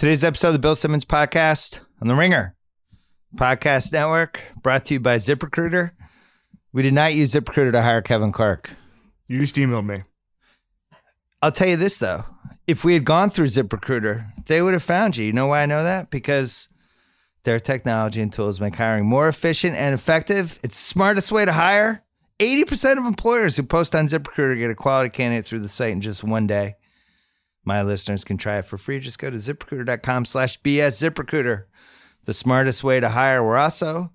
Today's episode of the Bill Simmons Podcast on The Ringer Podcast Network, brought to you by ZipRecruiter. We did not use ZipRecruiter to hire Kevin Clark. You just emailed me. I'll tell you this, though. If we had gone through ZipRecruiter, they would have found you. You know why I know that? Because their technology and tools make hiring more efficient and effective. It's the smartest way to hire. 80% of employers who post on ZipRecruiter get a quality candidate through the site in just one day. My listeners can try it for free. Just go to ZipRecruiter.com/BS. ZipRecruiter, the smartest way to hire. We're also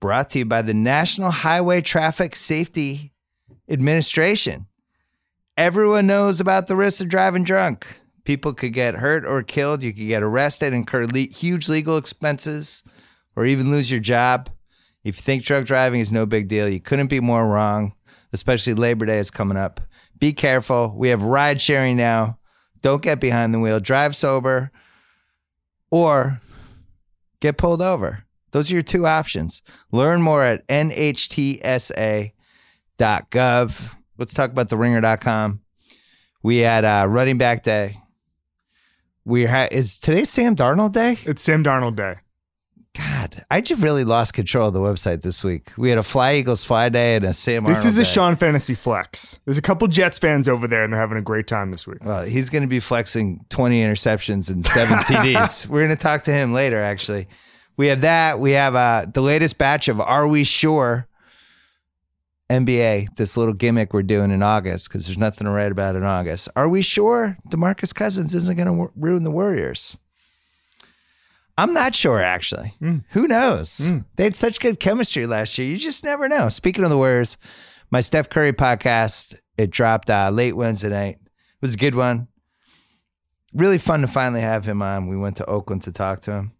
brought to you by the National Highway Traffic Safety Administration. Everyone knows about the risks of driving drunk. People could get hurt or killed. You could get arrested, incur huge legal expenses, or even lose your job. If you think drunk driving is no big deal, you couldn't be more wrong, especially Labor Day is coming up. Be careful. We have ride sharing now. Don't get behind the wheel. Drive sober or get pulled over. Those are your two options. Learn more at nhtsa.gov. Let's talk about theringer.com. We had running back day. Is today Sam Darnold Day? It's Sam Darnold Day. God, I just really lost control of the website this week. We had a Fly Eagles Fly Day and a Sam Darnold Day. This is a Sean Fantasy Flex. There's a couple Jets fans over there, and they're having a great time this week. Well, he's going to be flexing 20 interceptions and 7 TDs. We're going to talk to him later, actually. We have that. We have the latest batch of Are We Sure? NBA, this little gimmick we're doing in August, because there's nothing to write about in August. Are we sure DeMarcus Cousins isn't going to ruin the Warriors? I'm not sure, actually. Who knows? They had such good chemistry last year. You just never know. Speaking of the Warriors, my Steph Curry podcast, it dropped late Wednesday night. It was a good one. Really fun to finally have him on. We went to Oakland to talk to him.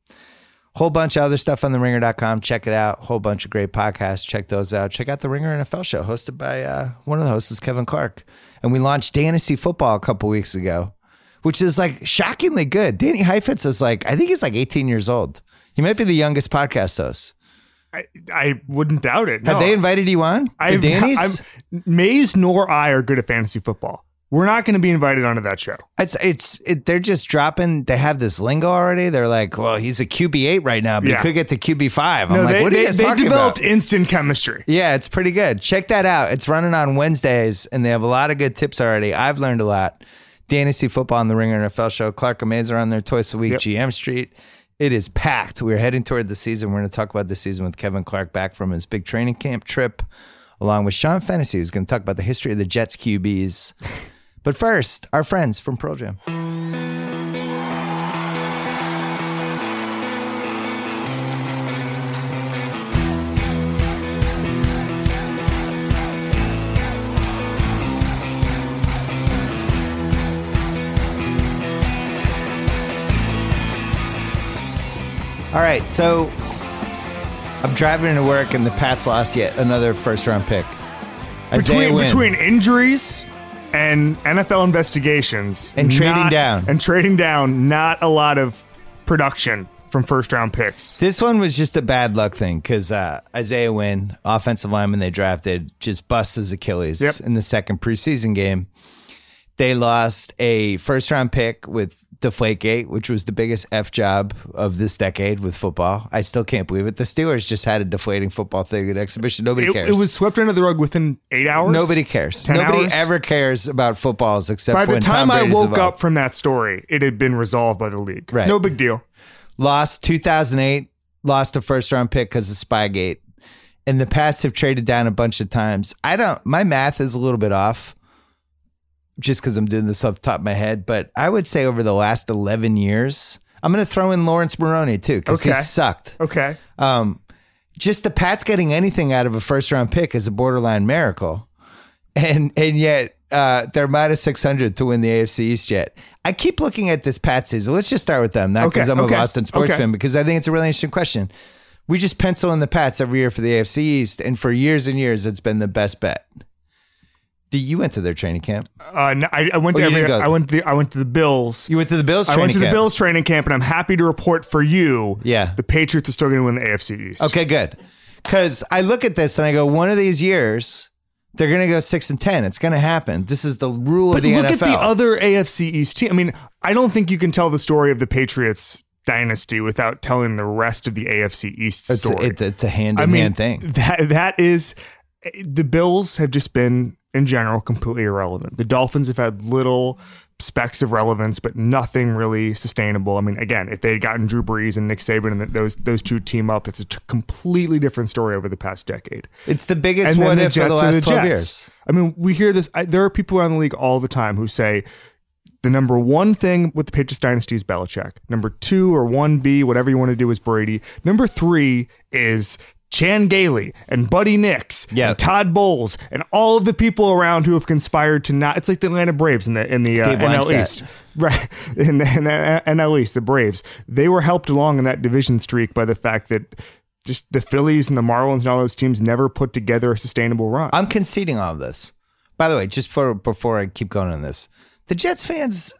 Whole bunch of other stuff on theringer.com. Check it out. Whole bunch of great podcasts. Check those out. Check out The Ringer NFL Show, hosted by one of the hosts is Kevin Clark. And we launched Dynasty Football a couple weeks ago, which is like shockingly good. Danny Heifetz is like, I think he's like 18 years old. He might be the youngest podcast host. I wouldn't doubt it. No. Have they invited you on? Mays nor I are good at fantasy football. We're not going to be invited onto that show. They're just dropping. They have this lingo already. They're like, well, he's a QB8 right now, but he could get to QB5. They developed instant chemistry. Yeah, it's pretty good. Check that out. It's running on Wednesdays, and they have a lot of good tips already. I've learned a lot. Dynasty Football on The Ringer NFL Show. Clark and Mays are on there twice a week, GM Street. It is packed. We're heading toward the season. We're going to talk about the season with Kevin Clark back from his big training camp trip, along with Sean Fennessy, who's going to talk about the history of the Jets QBs. But first, our friends from Pearl Jam. All right, so I'm driving into work, and the Pats lost yet another first-round pick. Isaiah Wynn. Between injuries and NFL investigations and trading down, not a lot of production from first round picks. This one was just a bad luck thing because Isaiah Wynn, offensive lineman they drafted, just busts his Achilles in the second preseason game. They lost a first round pick with Deflategate, which was the biggest F job of this decade with football. I still can't believe it. The Steelers just had a deflating football thing at exhibition. Nobody cares. It was swept under the rug within 8 hours. Nobody cares. Nobody ever cares about footballs except by the time I woke up from that story, it had been resolved by the league. Right. No big deal. Lost 2008. Lost a first round pick because of Spygate, and the Pats have traded down a bunch of times. My math is a little bit off, just because I'm doing this off the top of my head, but I would say over the last 11 years, I'm going to throw in Lawrence Maroney too, because he sucked. Okay. Just the Pats getting anything out of a first round pick is a borderline miracle. And yet they're minus 600 to win the AFC East yet. I keep looking at this Pats season. Let's just start with them, not because I'm a Boston sports fan, because I think it's a really interesting question. We just pencil in the Pats every year for the AFC East, and for years and years, it's been the best bet. You went to their training camp? No, I went to every. I went to the Bills. You went to the Bills training camp? I went to the Bills training camp, and I'm happy to report for you the Patriots are still going to win the AFC East. Okay, good. Because I look at this, and I go, one of these years, They're going to go 6-10. It's going to happen. This is the rule of the NFL. But look at the other AFC East team. I mean, I don't think you can tell the story of the Patriots dynasty without telling the rest of the AFC East story. It's a hand-in-hand thing. That is... The Bills have just been, in general, completely irrelevant. The Dolphins have had little specks of relevance, but nothing really sustainable. I mean, again, if they had gotten Drew Brees and Nick Saban and those two team up, it's a completely different story over the past decade. It's the biggest what-if for the last 12 years. I mean, we hear this. There are people around the league all the time who say the number one thing with the Patriots dynasty is Belichick. Number two or 1B, whatever you want to do, is Brady. Number three is... Chan Gailey and Buddy Nix and Todd Bowles and all of the people around who have conspired to not. It's like the Atlanta Braves in the NL East, right? In the NL East, the Braves, they were helped along in that division streak by the fact that just the Phillies and the Marlins and all those teams never put together a sustainable run. I'm conceding all of this. By the way, just before I keep going on this, the Jets fans.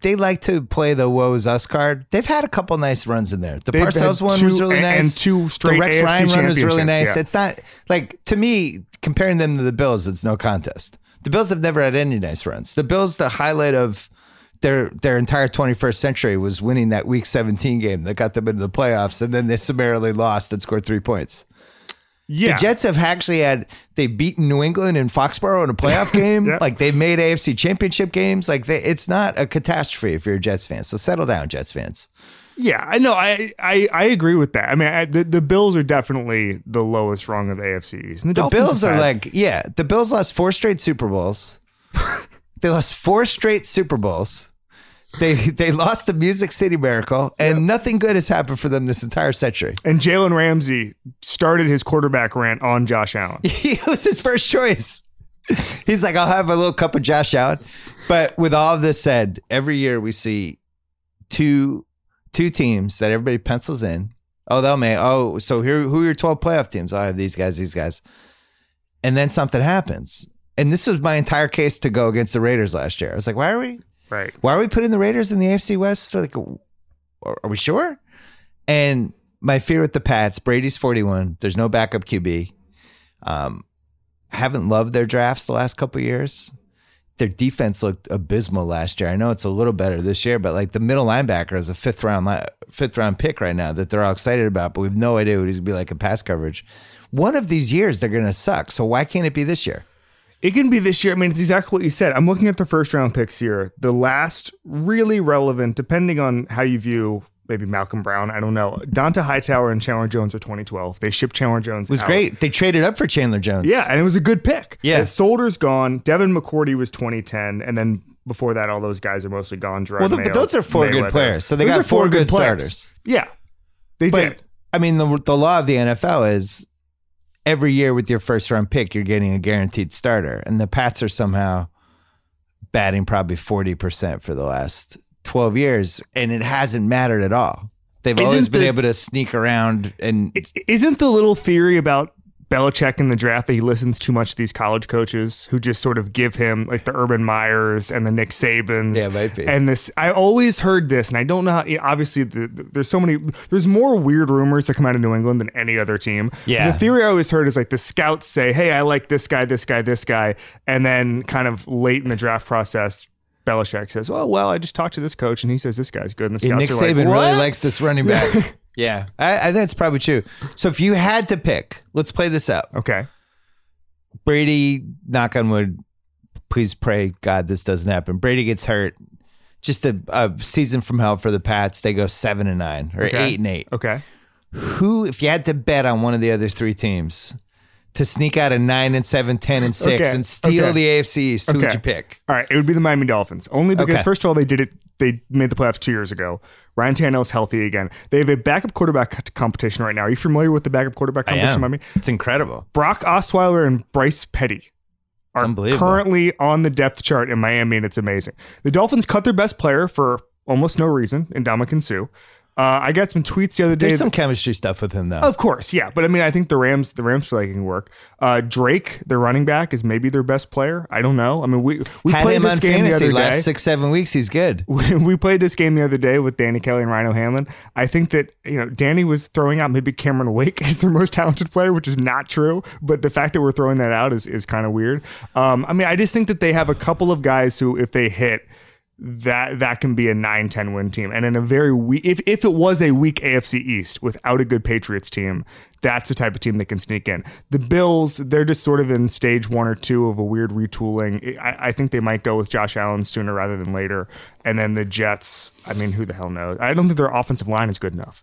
They like to play the woe is us card. They've had a couple nice runs in there. The Parcells one was really nice. And two straight AFC championships. The Rex Ryan run was really nice. Yeah. It's not, like, to me, comparing them to the Bills, it's no contest. The Bills have never had any nice runs. The Bills, the highlight of their entire 21st century was winning that Week 17 game that got them into the playoffs, and then they summarily lost and scored 3 points. Yeah. The Jets have actually they've beaten New England and Foxborough in a playoff game. Yeah. Like they've made AFC championship games. Like it's not a catastrophe if you're a Jets fan. So settle down, Jets fans. Yeah, I know. I agree with that. I mean, the Bills are definitely the lowest rung of the AFC East. The Bills are like, yeah, the Bills lost 4 straight Super Bowls. They lost 4 straight Super Bowls. They lost the Music City Miracle, and nothing good has happened for them this entire century. And Jalen Ramsey started his quarterback rant on Josh Allen. It was his first choice. He's like, I'll have a little cup of Josh Allen. But with all of this said, every year we see two teams that everybody pencils in. Oh, so here, who are your 12 playoff teams? I'll have these guys. And then something happens. And this was my entire case to go against the Raiders last year. I was like, why are we putting the Raiders in the AFC West? Like, are we sure? And my fear with the Pats, Brady's 41. There's no backup QB. Haven't loved their drafts the last couple of years. Their defense looked abysmal last year. I know it's a little better this year, but like the middle linebacker is a fifth round pick right now that they're all excited about, but we have no idea what he's going to be like in pass coverage. One of these years, they're going to suck. So why can't it be this year? It can be this year. I mean, it's exactly what you said. I'm looking at the first round picks here. The last really relevant, depending on how you view maybe Malcolm Brown, I don't know. Donta Hightower and Chandler Jones are 2012. They shipped Chandler Jones. It was great. They traded up for Chandler Jones. Yeah, and it was a good pick. Yeah. And Solder's gone. Devin McCourty was 2010. And then before that, all those guys are mostly gone. But those are 4 good players. So they got 4 good starters. Yeah, they did. I mean, the law of the NFL is... Every year with your first round pick, you're getting a guaranteed starter. And the Pats are somehow batting probably 40% for the last 12 years. And it hasn't mattered at all. They've always been able to sneak around. And isn't the little theory about Belichick in the draft that he listens too much to these college coaches who just sort of give him like the Urban Meyers and the Nick Sabans? Yeah, might be. And this, I always heard this, and I don't know how, obviously there's more weird rumors that come out of New England than any other team. Yeah. The theory I always heard is like the scouts say, hey, I like this guy. And then kind of late in the draft process, Belichick says, oh, well, I just talked to this coach and he says, this guy's good. And the scouts Nick Saban really likes this running back. Yeah, I think it's probably true. So if you had to pick, let's play this out. Okay. Brady, knock on wood, please pray, God, this doesn't happen. Brady gets hurt. Just a season from hell for the Pats. They go 7-9 or 8-8. Okay. Who, if you had to bet on one of the other 3 teams to sneak out a 9-7, 10-6 and steal the AFC East, who would you pick? All right, it would be the Miami Dolphins. Only because, first of all, they made the playoffs 2 years ago. Ryan Tannehill's healthy again. They have a backup quarterback competition right now. Are you familiar with the backup quarterback competition, Miami? It's incredible. Brock Osweiler and Bryce Petty are currently on the depth chart in Miami, and it's amazing. The Dolphins cut their best player for almost no reason, Ndamukong Suh. I got some tweets the other day. There's some chemistry stuff with him, though. Of course, yeah. But, I mean, I think the Rams feel like it can work. Drake, their running back, is maybe their best player. I don't know. I mean, we played this game the other day. Had him on fantasy last 6-7 weeks. He's good. We played this game the other day with Danny Kelly and Rhino Hanlon. I think that, you know, Danny was throwing out maybe Cameron Wake is their most talented player, which is not true. But the fact that we're throwing that out is kind of weird. I mean, I just think that they have a couple of guys who, if they hit, that can be a 9-10 win team. And in a very weak, if it was a weak AFC East without a good Patriots team, that's the type of team that can sneak in. The Bills, they're just sort of in stage 1 or 2 of a weird retooling. I think they might go with Josh Allen sooner rather than later. And then the Jets, I mean, who the hell knows? I don't think their offensive line is good enough.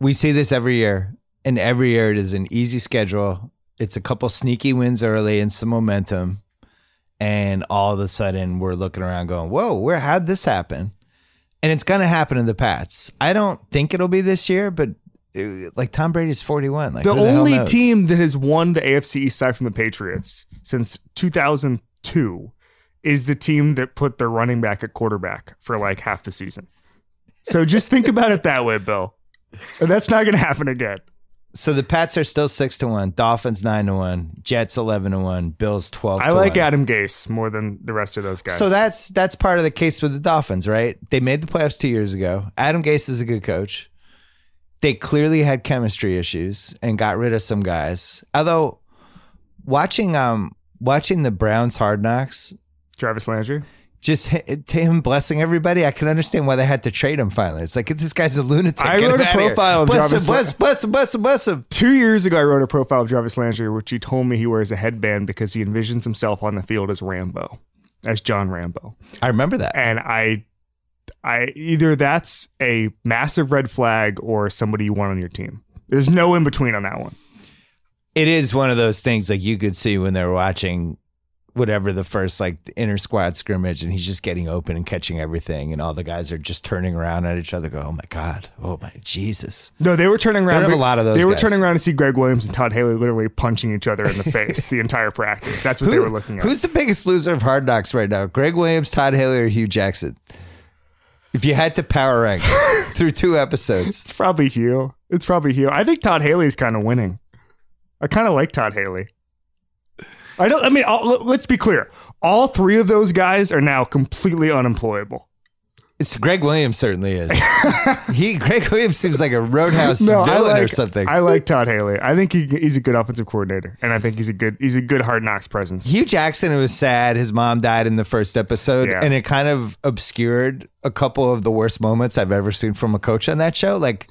We see this every year, and every year it is an easy schedule. It's a couple sneaky wins early and some momentum. And all of a sudden, we're looking around going, whoa, how'd this happen? And it's going to happen in the Pats. I don't think it'll be this year, but like Tom Brady's 41. Like, the only team that has won the AFC East side from the Patriots since 2002 is the team that put their running back at quarterback for like half the season. So just think about it that way, Bill. That's not going to happen again. So the Pats are still 6-1, Dolphins 9-1, Jets 11-1, Bills 12-1. I like Adam Gase more than the rest of those guys. So that's part of the case with the Dolphins, right? They made the playoffs 2 years ago. Adam Gase is a good coach. They clearly had chemistry issues and got rid of some guys. Although watching the Browns Hard Knocks, Jarvis Landry, just him blessing everybody, I can understand why they had to trade him finally. It's like, this guy's a lunatic. I wrote a profile of Jarvis Landry. Bless him. 2 years ago, I wrote a profile of Jarvis Landry, which he told me he wears a headband because he envisions himself on the field as Rambo, as John Rambo. I remember that. And I either that's a massive red flag or somebody you want on your team. There's no in between on that one. It is one of those things like you could see when they're watching whatever the first like inner squad scrimmage, and he's just getting open and catching everything, and all the guys are just turning around at each other going, oh my God, oh my Jesus. No, they were turning around. A lot of those guys were turning around to see Gregg Williams and Todd Haley literally punching each other in the face the entire practice. That's what they were looking at. Who's the biggest loser of Hard Knocks right now? Gregg Williams, Todd Haley, or Hue Jackson? If you had to power rank through 2 episodes. It's probably Hue. I think Todd Haley's kind of winning. I kind of like Todd Haley. Let's be clear. All three of those guys are now completely unemployable. It's Gregg Williams certainly is. Gregg Williams seems like a roadhouse villain or something. I like Todd Haley. I think he's a good offensive coordinator, and I think he's a good Hard Knocks presence. Hue Jackson, it was sad. His mom died in the first episode, and it kind of obscured a couple of the worst moments I've ever seen from a coach on that show. Like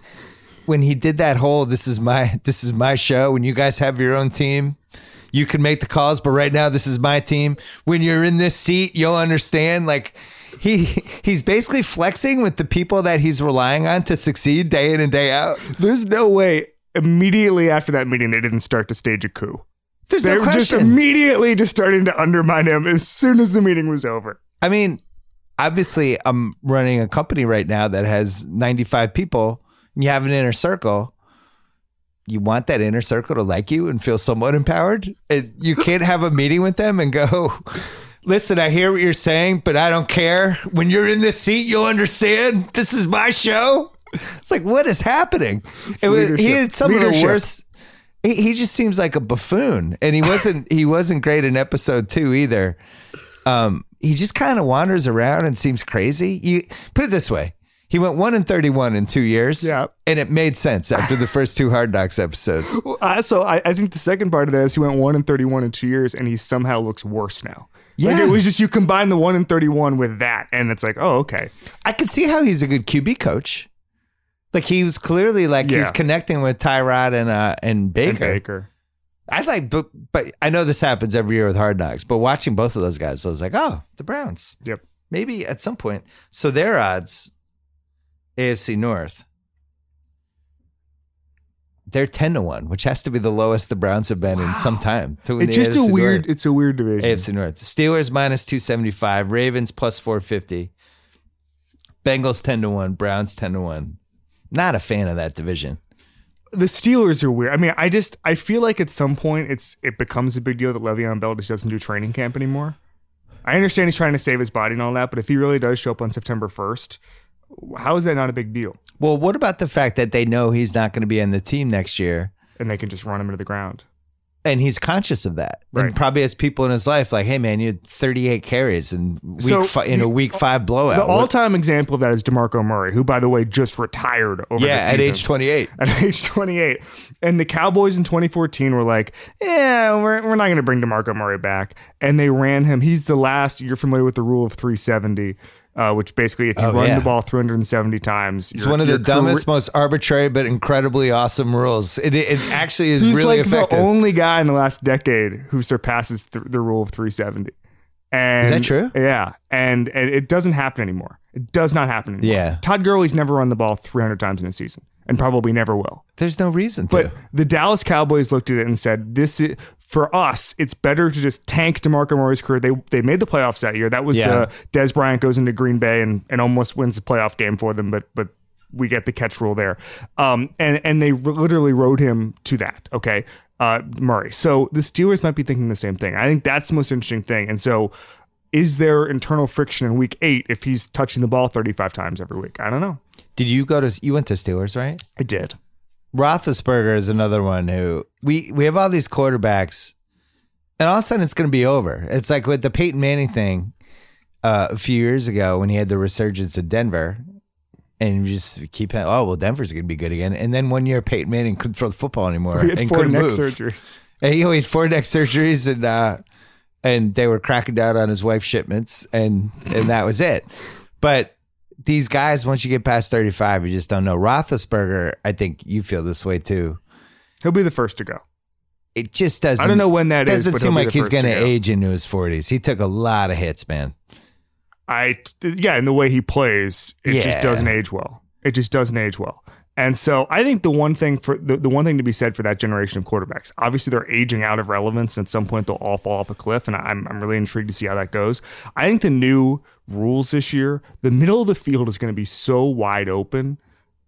when he did that whole "this is my show," when you guys have your own team. You can make the calls, but right now this is my team. When you're in this seat, you'll understand. Like he's basically flexing with the people that he's relying on to succeed day in and day out. There's no way immediately after that meeting they didn't start to stage a coup. They were just immediately just starting to undermine him as soon as the meeting was over. I mean, obviously I'm running a company right now that has 95 people and you have an inner circle. You want that inner circle to like you and feel somewhat empowered. You can't have a meeting with them and go, listen, I hear what you're saying, but I don't care. When you're in this seat, you'll understand. This is my show. It's like, what is happening? He had some of the worst. He just seems like a buffoon, and he wasn't great in episode 2 either. He just kind of wanders around and seems crazy. You put it this way. He went 1-31 in 2 years, and it made sense after the first 2 Hard Knocks episodes. I think the second part of that is he went 1-31 in 2 years, and he somehow looks worse now. Yeah. Like it was just you combine the 1-31 with that, and it's like, oh, okay. I could see how he's a good QB coach. Like he was clearly he's connecting with Tyrod and Baker. But I know this happens every year with Hard Knocks. But watching both of those guys, I was like, oh, the Browns. Yep. Maybe at some point. So their odds. AFC North, they're 10-1, which has to be the lowest the Browns have been in some time. It's a weird division. AFC North. Steelers -275, Ravens +450, Bengals 10-1, Browns 10-1. Not a fan of that division. The Steelers are weird. I mean, I feel like at some point it becomes a big deal that Le'Veon Bell just doesn't do training camp anymore. I understand he's trying to save his body and all that, but if he really does show up on September 1st. How is that not a big deal? Well, what about the fact that they know he's not going to be on the team next year? And they can just run him into the ground. And he's conscious of that. Right. And probably has people in his life like, hey, man, you had 38 carries in a week five blowout. The all-time example of that is DeMarco Murray, who, by the way, just retired over the season. Yeah, at age 28. At age 28. And the Cowboys in 2014 were like, yeah, we're not going to bring DeMarco Murray back. And they ran him. He's the last, you're familiar with the rule of 370. Which basically, if you run the ball 370 times, it's one of the dumbest, most arbitrary, but incredibly awesome rules. It actually is really effective. He's like the only guy in the last decade who surpasses the rule of 370. And, is that true? Yeah, and it doesn't happen anymore. It does not happen anymore. Yeah, Todd Gurley's never run the ball 300 times in a season, and probably never will. There's no reason to. But the Dallas Cowboys looked at it and said, "This is." For us, it's better to just tank DeMarco Murray's career. They made the playoffs that year. That was the Dez Bryant goes into Green Bay and almost wins the playoff game for them, but we get the catch rule there. And they literally rode him to that, okay, Murray. So the Steelers might be thinking the same thing. I think that's the most interesting thing. And so is there internal friction in week 8 if he's touching the ball 35 times every week? I don't know. Did you you went to Steelers, right? I did. Roethlisberger is another one who we have all these quarterbacks, and all of a sudden it's going to be over. It's like with the Peyton Manning thing a few years ago when he had the resurgence in Denver, and you just keep Denver's going to be good again. And then one year Peyton Manning couldn't throw the football anymore and couldn't move. Surgeries. And he had 4 neck surgeries, and they were cracking down on his wife's shipments, and that was it. But these guys, once you get past 35, you just don't know. Roethlisberger, I think you feel this way too. He'll be the first to go. It just doesn't. I don't know when that is. It doesn't seem like he's going to age into his 40s. He took a lot of hits, man. And the way he plays, it just doesn't age well. It just doesn't age well. And so I think the one thing to be said for that generation of quarterbacks, obviously they're aging out of relevance, and at some point they'll all fall off a cliff, and I'm really intrigued to see how that goes. I think the new rules this year, the middle of the field is going to be so wide open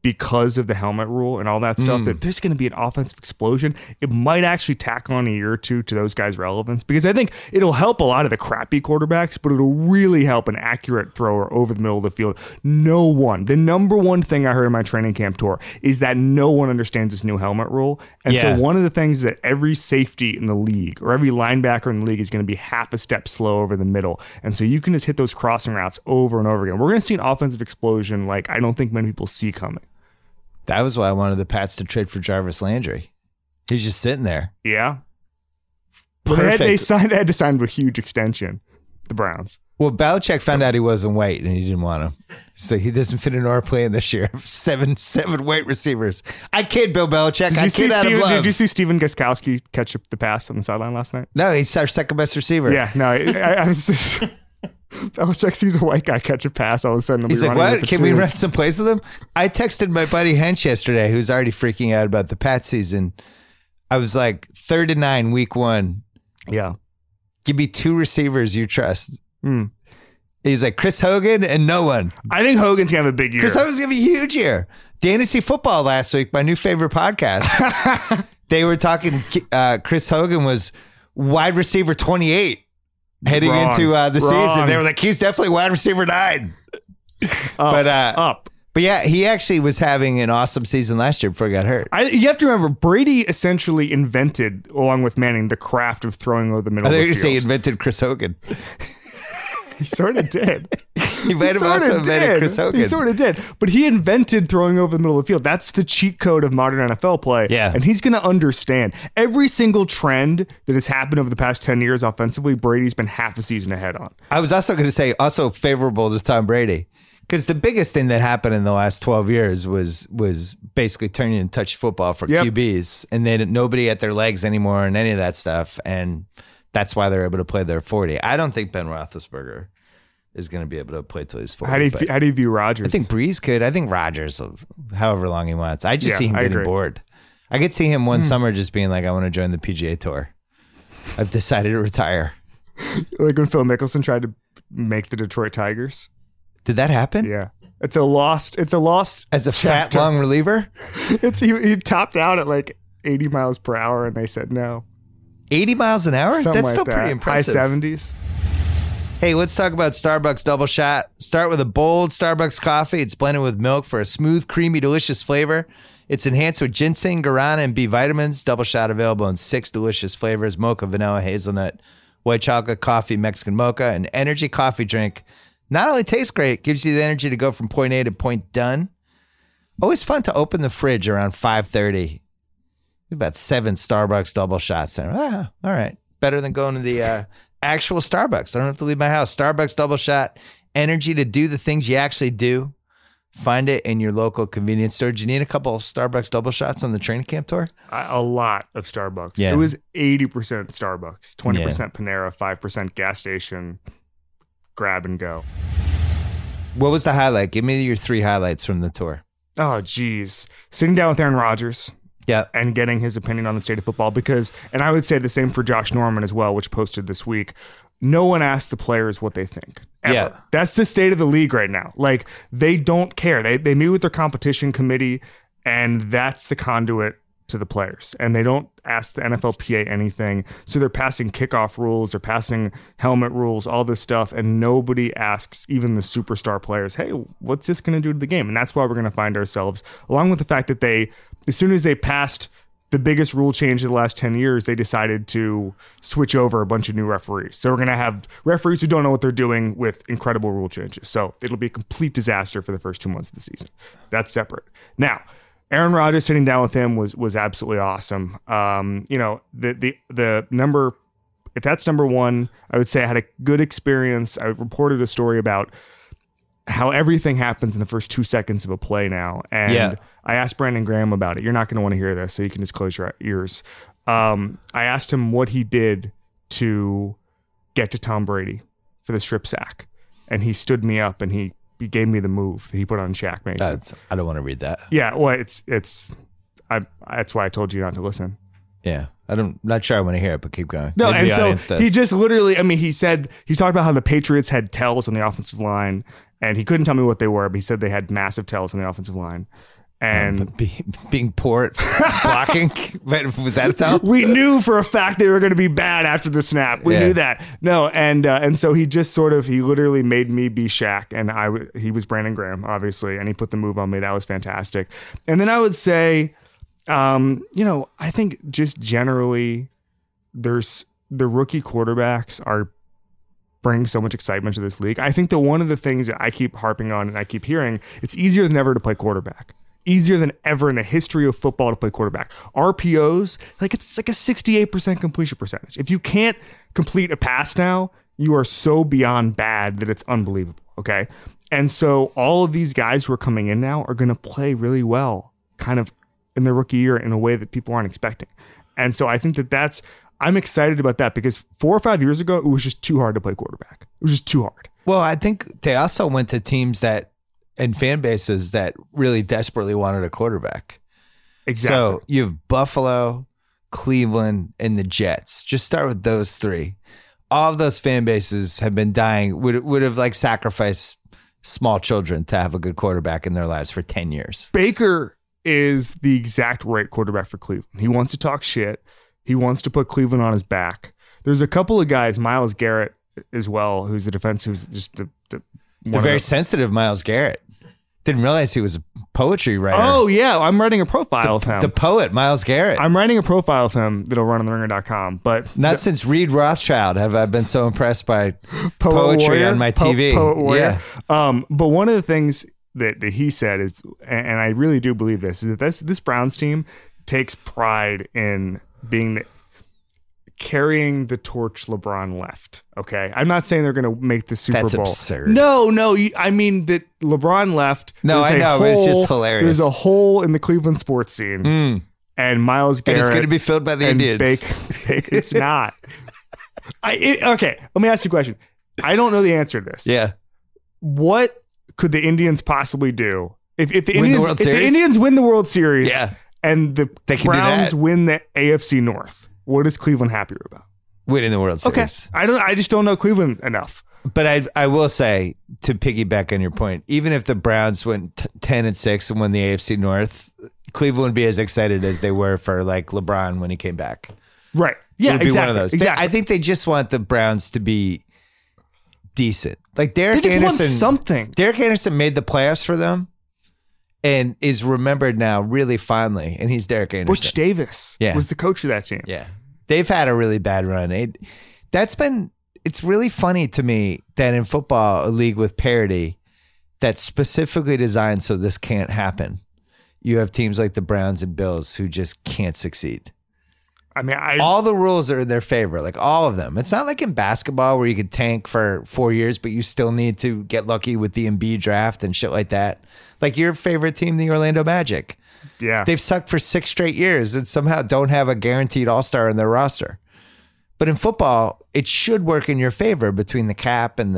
because of the helmet rule and all that stuff that there's going to be an offensive explosion. It might actually tack on a year or two to those guys' relevance, because I think it'll help a lot of the crappy quarterbacks, but it'll really help an accurate thrower over the middle of the field. The number one thing I heard in my training camp tour is that no one understands this new helmet rule. And so one of the things that every safety in the league or every linebacker in the league is going to be half a step slow over the middle. And so you can just hit those crossing routes over and over again. We're going to see an offensive explosion like I don't think many people see coming. That was why I wanted the Pats to trade for Jarvis Landry. He's just sitting there. Yeah. Perfect. They had to sign a huge extension, the Browns. Well, Belichick found out he wasn't weight, and he didn't want him. So he doesn't fit into our plan this year. Seven weight receivers. I kid, Bill Belichick. Did you see Steven Gostkowski catch up the pass on the sideline last night? No, he's our second best receiver. Yeah, no. I was just... Belichick sees a white guy catch a pass, all of a sudden he's like, what? Can we run some plays with him? I texted my buddy Hench yesterday, who's already freaking out about the Pat season. I was like, 3rd and 9, week 1. Yeah. Give me 2 receivers you trust. He's like, Chris Hogan and no one. I think Hogan's going to have a big year. Chris Hogan's going to have a huge year. Dynasty Football last week, my new favorite podcast. They were talking, Chris Hogan was wide receiver 28. Heading into the season, they were like, he's definitely wide receiver 9. But yeah, he actually was having an awesome season last year before he got hurt. You have to remember, Brady essentially invented, along with Manning, the craft of throwing over the middle of the field. I think you say invented Chris Hogan. He sort of did. He might have also invented Chris Hogan. He sort of did. But he invented throwing over the middle of the field. That's the cheat code of modern NFL play. Yeah. And he's going to understand every single trend that has happened over the past 10 years offensively. Brady's been half a season ahead on. I was also going to say, also favorable to Tom Brady. Because the biggest thing that happened in the last 12 years was basically turning and touch football for QBs. And then nobody at their legs anymore and any of that stuff. And... that's why they're able to play their 40. I don't think Ben Roethlisberger is going to be able to play till he's 40. How do you view Rodgers? I think Breeze could. I think Rodgers, however long he wants. I just see him getting bored. I could see him one summer just being like, I want to join the PGA Tour. I've decided to retire. Like when Phil Mickelson tried to make the Detroit Tigers. Did that happen? Yeah. It's a lost as a fat, long reliever? He topped out at like 80 miles per hour and they said no. 80 miles an hour? That's still pretty impressive. High 70s. Hey, let's talk about Starbucks Double Shot. Start with a bold Starbucks coffee. It's blended with milk for a smooth, creamy, delicious flavor. It's enhanced with ginseng, guarana, and B vitamins. Double Shot available in 6 delicious flavors: mocha, vanilla, hazelnut, white chocolate, coffee, Mexican mocha, an energy coffee drink. Not only tastes great, gives you the energy to go from point A to point done. Always fun to open the fridge around 5:30. About 7 Starbucks Double Shots there. Ah, all right. Better than going to the actual Starbucks. I don't have to leave my house. Starbucks Double Shot. Energy to do the things you actually do. Find it in your local convenience store. Do you need a couple of Starbucks Double Shots on the training camp tour? A lot of Starbucks. Yeah. It was 80% Starbucks, 20% Panera, 5% gas station, grab and go. What was the highlight? Give me your 3 highlights from the tour. Oh, geez. Sitting down with Aaron Rodgers. Yeah, and getting his opinion on the state of football, because, and I would say the same for Josh Norman as well, which posted this week, no one asks the players what they think, ever. Yeah. That's the state of the league right now. Like, they don't care. They meet with their competition committee, and that's the conduit to the players. And they don't ask the NFLPA anything. So they're passing kickoff rules, they're passing helmet rules, all this stuff, and nobody asks even the superstar players, hey, what's this going to do to the game? And that's why we're going to find ourselves, along with the fact that they, as soon as they passed the biggest rule change in the last 10 years, they decided to switch over a bunch of new referees. So we're going to have referees who don't know what they're doing with incredible rule changes. So it'll be a complete disaster for the first 2 months of the season. That's separate. Now, Aaron Rodgers, sitting down with him was absolutely awesome. You know, the number, if that's number one, I would say I had a good experience. I reported a story about how everything happens in the first 2 seconds of a play now. And I asked Brandon Graham about it. You're not going to want to hear this, so you can just close your ears. I asked him what he did to get to Tom Brady for the strip sack. And he stood me up and he gave me the move he put on Shaq Mason. I don't want to read that. Yeah, well, that's why I told you not to listen. Yeah, not sure I want to hear it, but keep going. No, maybe, and so he just literally, I mean, he talked about how the Patriots had tells on the offensive line, and he couldn't tell me what they were, but he said they had massive tells on the offensive line. And being poor at blocking, was that a tell? We knew for a fact they were going to be bad after the snap. We knew that. No, and so he just sort of, he literally made me be Shaq, and he was Brandon Graham, obviously, and he put the move on me. That was fantastic. And then I would say, you know, I think just generally, there's the rookie quarterbacks are bring so much excitement to this league. I think that one of the things that I keep harping on and I keep hearing, it's easier than ever to play quarterback. Easier than ever in the history of football to play quarterback. RPOs, it's like a 68% completion percentage. If you can't complete a pass now, you are so beyond bad that it's unbelievable, okay? And so all of these guys who are coming in now are going to play really well kind of in their rookie year in a way that people aren't expecting. And so I think that I'm excited about that, because 4 or 5 years ago, it was just too hard to play quarterback. It was just too hard. Well, I think they also went to teams and fan bases that really desperately wanted a quarterback. Exactly. So you have Buffalo, Cleveland, and the Jets. Just start with those 3. All of those fan bases have been dying, would have sacrificed small children to have a good quarterback in their lives for 10 years. Baker is the exact right quarterback for Cleveland. He wants to talk shit. He wants to put Cleveland on his back. There's a couple of guys, Myles Garrett as well, who's a defense, who's just the very sensitive Myles Garrett. Didn't realize he was a poetry writer. Oh, yeah. I'm writing a profile of him. The poet, Myles Garrett. I'm writing a profile of him that'll run on TheRinger.com. But not since Reed Rothschild have I been so impressed by poetry warrior, on my TV. Yeah. But one of the things that he said is, and I really do believe this, is that this Browns team takes pride in being carrying the torch LeBron left. Okay, I'm not saying they're going to make the Super Bowl. That's absurd. No, I mean that LeBron left. No, I know, but it's just hilarious. There's a hole in the Cleveland sports scene, and Myles Garrett. And it's going to be filled by the Indians. It's not. Okay, let me ask you a question. I don't know the answer to this. Yeah. What could the Indians possibly do if the Indians win the World Series? Yeah. And the Browns win the AFC North. What is Cleveland happier about? Winning the World Series. Okay. I just don't know Cleveland enough. But I will say, to piggyback on your point, even if the Browns went 10-6 and won the AFC North, Cleveland would be as excited as they were for LeBron when he came back. Right. Yeah. It would be one of those. Exactly. I think they just want the Browns to be decent. Like Derek Anderson, something. Derek Anderson made the playoffs for them, and is remembered now really fondly. And he's Derek Anderson. Butch Davis was the coach of that team. Yeah, they've had a really bad run. It's really funny to me that in football, a league with parity that's specifically designed so this can't happen, you have teams like the Browns and Bills who just can't succeed. I mean, all the rules are in their favor, like all of them. It's not like in basketball where you could tank for 4 years, but you still need to get lucky with the Embiid draft and shit like that. Like your favorite team, the Orlando Magic. Yeah. They've sucked for 6 straight years and somehow don't have a guaranteed all-star in their roster. But in football, it should work in your favor between the cap and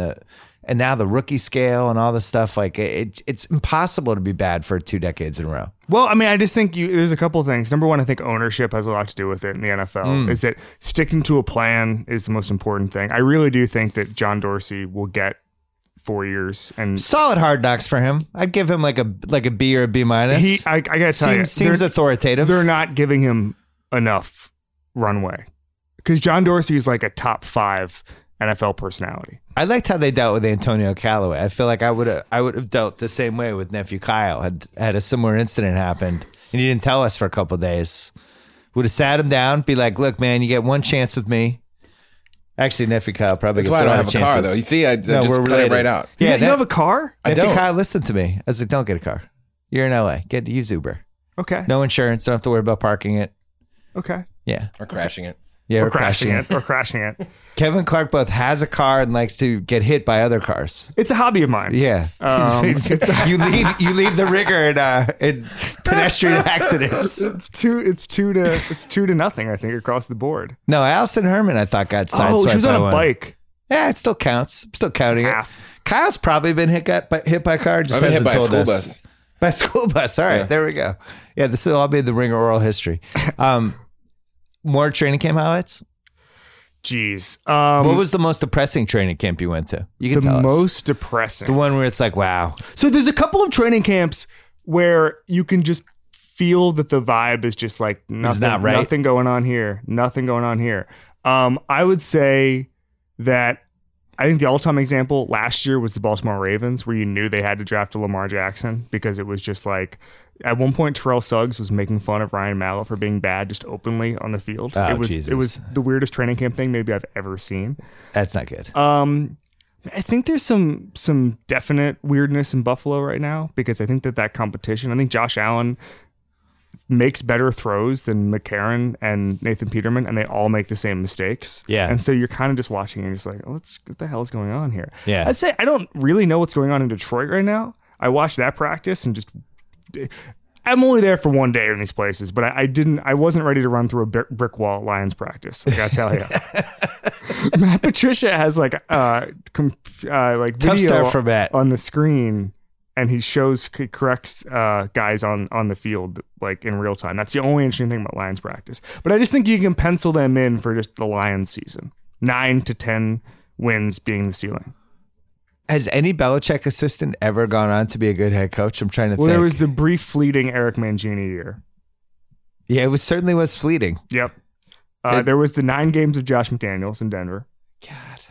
now the rookie scale and all the stuff. Like it's impossible to be bad for 2 decades in a row. Well, I mean, I just think there's a couple of things. Number one, I think ownership has a lot to do with it in the NFL. Is that sticking to a plan is the most important thing. I really do think that John Dorsey will get 4 years and solid Hard Knocks for him. I'd give him like a B or a B minus. I gotta tell you, seems authoritative. They're not giving him enough runway because John Dorsey is like a top 5 NFL personality. I liked how they dealt with Antonio Callaway. I feel like I would have dealt the same way with Nephew Kyle had a similar incident happened and he didn't tell us for a couple of days. Would have sat him down, be like, "Look, man, you get one chance with me." Actually, Nephew Kyle probably gets a lot of chances. That's why I don't have a car, though. You see, I just cut it right out. Yeah, you have a car? I don't. Nephew Kyle, listen to me. I was like, "Don't get a car. You're in LA. Use Uber." Okay. No insurance. Don't have to worry about parking it. Okay. Yeah. Or crashing it. Yeah, we're crashing it. We're crashing it. Kevin Clark both has a car and likes to get hit by other cars. It's a hobby of mine. Yeah, you lead the rigor in pedestrian accidents. It's two to nothing. I think across the board. No, Allison Herman, I thought got sideswiped. Oh, she was on a bike. Yeah, it still counts. I'm still counting it. Kyle's probably been hit by a car. Just hasn't told us. By a school bus. All right, There we go. Yeah, this will all be the Ringer oral history. More training camp highlights? Jeez. What was the most depressing training camp you went to? You can tell us. The most depressing. The one where it's like, wow. So there's a couple of training camps where you can just feel that the vibe is just like nothing going on here. Nothing going on here. I would say that I think the all-time example last year was the Baltimore Ravens, where you knew they had to draft a Lamar Jackson because it was just like, at one point, Terrell Suggs was making fun of Ryan Mallett for being bad just openly on the field. Oh, it was the weirdest training camp thing maybe I've ever seen. That's not good. I think there's some definite weirdness in Buffalo right now because I think that competition, I think Josh Allen makes better throws than McCarron and Nathan Peterman, and they all make the same mistakes. Yeah. And so you're kind of just watching and you're just like, oh, what the hell is going on here? Yeah. I'd say I don't really know what's going on in Detroit right now. I watched that practice and just... I'm only there for 1 day in these places, but I wasn't ready to run through a brick wall at Lions practice. I gotta tell you, Matt Patricia has like tough video for Matt on the screen, and he corrects guys on the field like in real time. That's the only interesting thing about Lions practice. But I just think you can pencil them in for just the Lions season, 9 to 10 wins being the ceiling. Has any Belichick assistant ever gone on to be a good head coach? I'm trying to think. Well, there was the brief fleeting Eric Mangini year. Yeah, it certainly was fleeting. Yep. There was the 9 games of Josh McDaniels in Denver. God.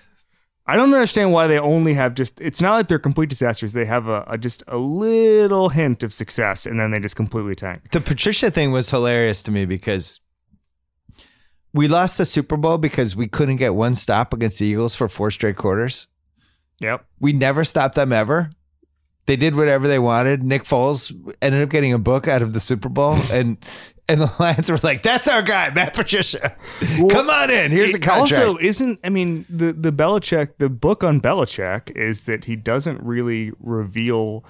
I don't understand why they only have it's not like they're complete disasters. They have just a little hint of success, and then they just completely tank. The Patricia thing was hilarious to me because we lost the Super Bowl because we couldn't get one stop against the Eagles for 4 straight quarters. Yep. We never stopped them ever. They did whatever they wanted. Nick Foles ended up getting a book out of the Super Bowl and the Lions were like, "That's our guy, Matt Patricia. Well, come on in. Here's a contract." Also, the Belichick, the book on Belichick is that he doesn't really reveal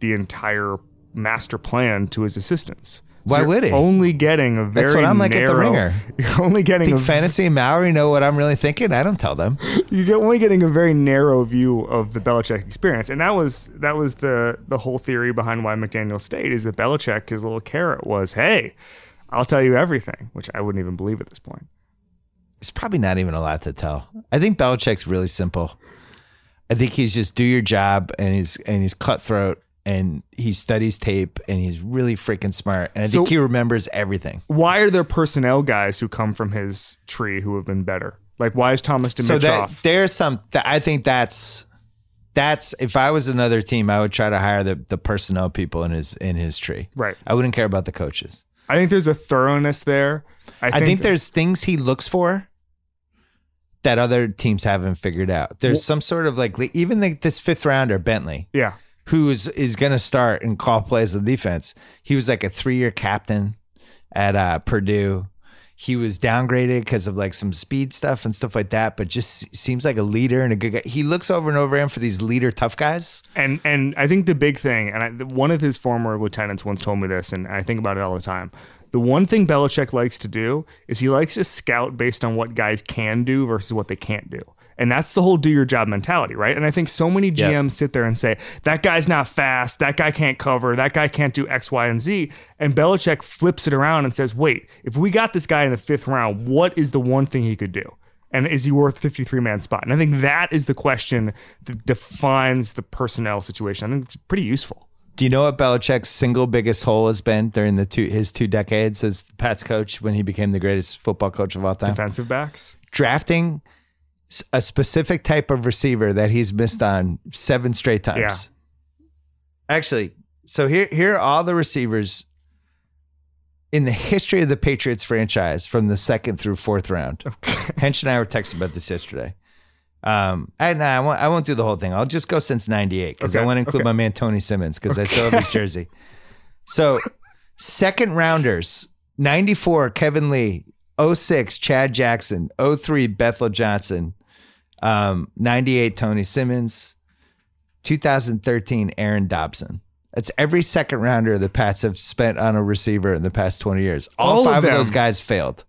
the entire master plan to his assistants. So why would he? Only getting a very That's what I'm like narrow, at The Ringer. You're only getting Think Fantasy and Mallory know what I'm really thinking? I don't tell them. You're only getting a very narrow view of the Belichick experience. And that was the whole theory behind why McDaniel stayed, is that Belichick, his little carrot was, "Hey, I'll tell you everything," which I wouldn't even believe at this point. It's probably not even a lot to tell. I think Belichick's really simple. I think he's just do your job and he's cutthroat. And he studies tape, and he's really freaking smart. And I think he remembers everything. Why are there personnel guys who come from his tree who have been better? Like, why is Thomas Dimitroff? So there's some. I think that's. If I was another team, I would try to hire the personnel people in his tree. Right. I wouldn't care about the coaches. I think there's a thoroughness there. I think there's things he looks for that other teams haven't figured out. There's some sort of even this fifth rounder Bentley. Yeah. Who is going to start and call plays on defense. He was like a 3-year captain at Purdue. He was downgraded because of some speed stuff and stuff like that, but just seems like a leader and a good guy. He looks over and over him for these leader tough guys. And I think the big thing, one of his former lieutenants once told me this, and I think about it all the time. The one thing Belichick likes to do is he likes to scout based on what guys can do versus what they can't do. And that's the whole do your job mentality, right? And I think so many GMs sit there and say, that guy's not fast, that guy can't cover, that guy can't do X, Y, and Z. And Belichick flips it around and says, wait, if we got this guy in the 5th round, what is the one thing he could do? And is he worth a 53-man spot? And I think that is the question that defines the personnel situation. I think it's pretty useful. Do you know what Belichick's single biggest hole has been during his 2 decades as Pat's coach when he became the greatest football coach of all time? Defensive backs? Drafting a specific type of receiver that he's missed on 7 straight times. Yeah. Actually, so here are all the receivers in the history of the Patriots franchise from the 2nd through 4th round. Okay. Hench and I were texting about this yesterday. I won't do the whole thing. I'll just go since 98 because I want to include my man Tony Simmons because I still have his jersey. So 2nd rounders, 94, Kevin Lee, 06, Chad Jackson, 03, Bethel Johnson, 98, Tony Simmons, 2013, Aaron Dobson. That's every 2nd rounder the Pats have spent on a receiver in the past 20 years. All 5 of those guys failed.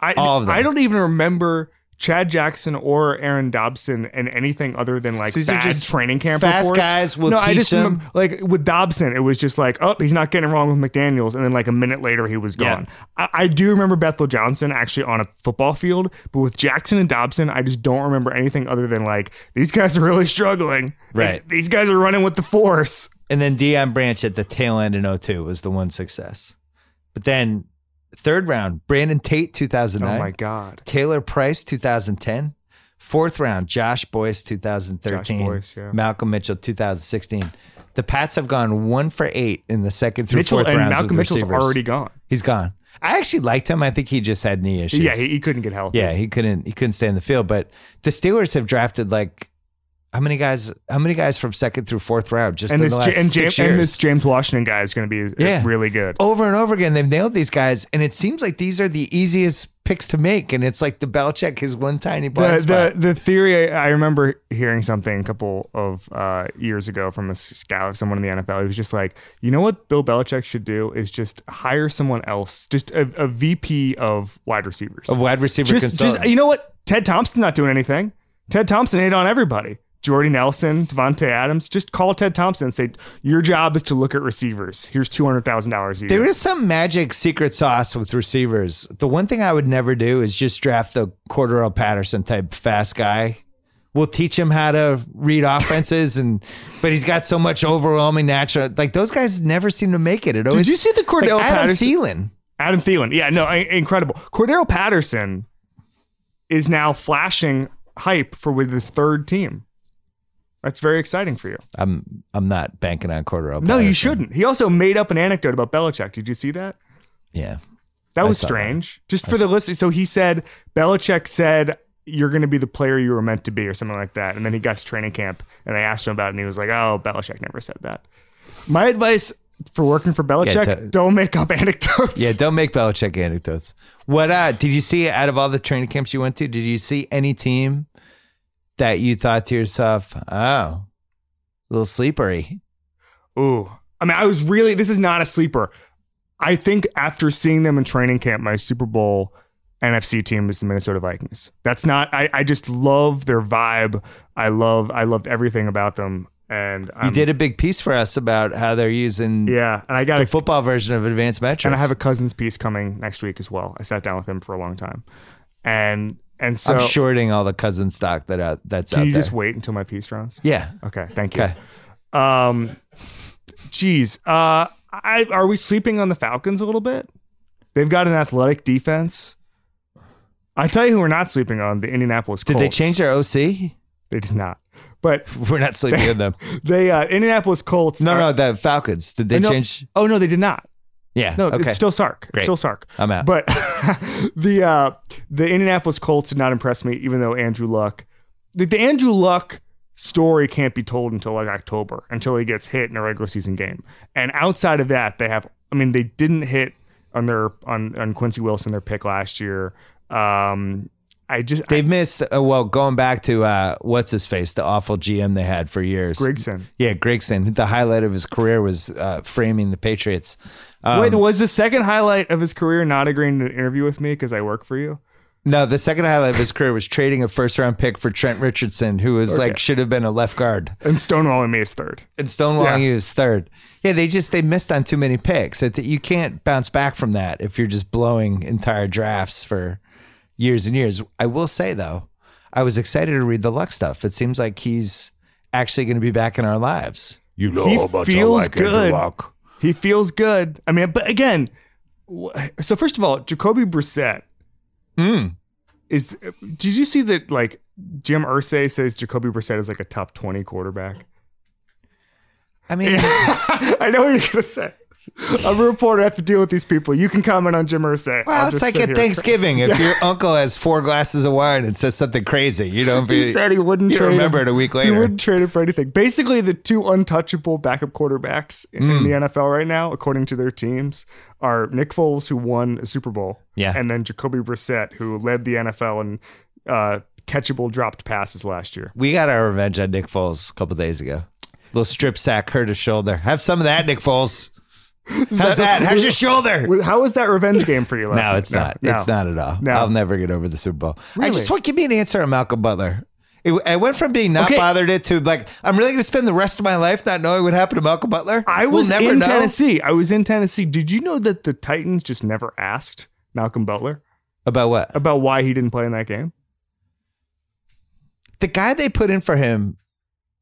All of them. I don't even remember Chad Jackson or Aaron Dobson and anything other than bad just training camp fast reports. Guys will teach them. Remember, with Dobson, it was just he's not getting wrong with McDaniels. And then a minute later, he was gone. Yeah. I do remember Bethel Johnson actually on a football field. But with Jackson and Dobson, I just don't remember anything other than these guys are really struggling. Right. These guys are running with the force. And then Deion Branch at the tail end in 02 was the one success. But then 3rd round, Brandon Tate, 2009. Oh, my God. Taylor Price, 2010. 4th round, Josh Boyce, 2013. Josh Boyce, yeah. Malcolm Mitchell, 2016. The Pats have gone 1 for 8 in the 2nd through 4th rounds. Malcolm Mitchell's already gone. He's gone. I actually liked him. I think he just had knee issues. Yeah, he couldn't get healthy. Yeah, he couldn't stay in the field. But the Steelers have drafted how many guys from 2nd through 4th round just in the last 6 years? And this James Washington guy is going to be really good. Over and over again, they've nailed these guys, and it seems like these are the easiest picks to make, and it's the Belichick is one tiny blind spot. The theory, I remember hearing something a couple of years ago from a scout, someone in the NFL, who was just you know what Bill Belichick should do is just hire someone else, just a VP of wide receivers. Of wide receiver consultants. You know what? Ted Thompson's not doing anything. Ted Thompson ate on everybody. Jordy Nelson, Devontae Adams, just call Ted Thompson and say, your job is to look at receivers. Here's $200,000 a year. There is some magic secret sauce with receivers. The one thing I would never do is just draft the Cordarrelle Patterson type fast guy. We'll teach him how to read offenses, but he's got so much overwhelming natural. Those guys never seem to make it. Did you see the Cordarrelle Patterson? Adam Thielen. Yeah, no, incredible. Cordarrelle Patterson is now flashing hype with his 3rd team. That's very exciting for you. I'm not banking on Cordarrelle Patterson. No, you shouldn't. He also made up an anecdote about Belichick. Did you see that? Yeah. That was strange. That. Just for the listeners. So he said, Belichick said, you're going to be the player you were meant to be or something like that. And then he got to training camp and I asked him about it and he was like, oh, Belichick never said that. My advice for working for Belichick, don't make up anecdotes. Yeah, don't make Belichick anecdotes. What did you see out of all the training camps you went to? Did you see any team that you thought to yourself, oh, a little sleepery? Ooh. This is not a sleeper. I think after seeing them in training camp, my Super Bowl NFC team is the Minnesota Vikings. That's not, I just love their vibe. I loved everything about them. And you did a big piece for us about how they're using and I got the football version of advanced metrics. And I have a Cousins piece coming next week as well. I sat down with him for a long time. And so I'm shorting all the Cousin stock that's out there. Can you just wait until my piece runs? Yeah. Okay. Thank you. Okay. Are we sleeping on the Falcons a little bit? They've got an athletic defense. I tell you who we're not sleeping on, the Indianapolis Colts. Did they change their OC? They did not. But we're not sleeping on them. They Indianapolis Colts. No, the Falcons. Did they change? Oh, no, they did not. Yeah. No, okay. It's still Sark. Great. It's still Sark. I'm out. But the Indianapolis Colts did not impress me, even though Andrew Luck. The Andrew Luck story can't be told until like October, until he gets hit in a regular season game. And outside of that, they have. I mean, they didn't hit on their on Quincy Wilson, their pick last year. They've missed. Well, going back to what's his face, the awful GM they had for years, Grigson. Yeah, Grigson. The highlight of his career was framing the Patriots. Wait, was the second highlight of his career not agreeing to an interview with me because I work for you? No, the second highlight of his career was trading a first-round pick for Trent Richardson, who was should have been a left guard. And stonewalling me is third. Yeah, they missed on too many picks. You can't bounce back from that if you're just blowing entire drafts for years and years. I will say, though, I was excited to read the Luck stuff. It seems like he's actually going to be back in our lives. You know he about your like Andrew Luck. He feels good. I mean, but again, so first of all, Jacoby Brissett. Did you see that? Like Jim Irsay says, Jacoby Brissett is like a top 20 quarterback. I mean, I know what you're gonna say. I'm a reporter. I have to deal with these people. You can comment on Jim Irsay. Well, it's like at Thanksgiving. If your uncle has 4 glasses of wine and says something crazy, you don't. He said he wouldn't. You remember it a week later. He wouldn't trade it for anything. Basically, the 2 untouchable backup quarterbacks in the NFL right now, according to their teams, are Nick Foles, who won a Super Bowl, and then Jacoby Brissett, who led the NFL in catchable dropped passes last year. We got our revenge on Nick Foles a couple days ago. Little strip sack hurt his shoulder. Have some of that, Nick Foles. How's that? How's your shoulder? How was that revenge game for you last night? No, it's not. It's not at all. No. I'll never get over the Super Bowl. Really? I just want to give me an answer on Malcolm Butler. I went from being not bothered to like, I'm really going to spend the rest of my life not knowing what happened to Malcolm Butler? I was in Tennessee. Did you know that the Titans just never asked Malcolm Butler? About what? About why he didn't play in that game. The guy they put in for him,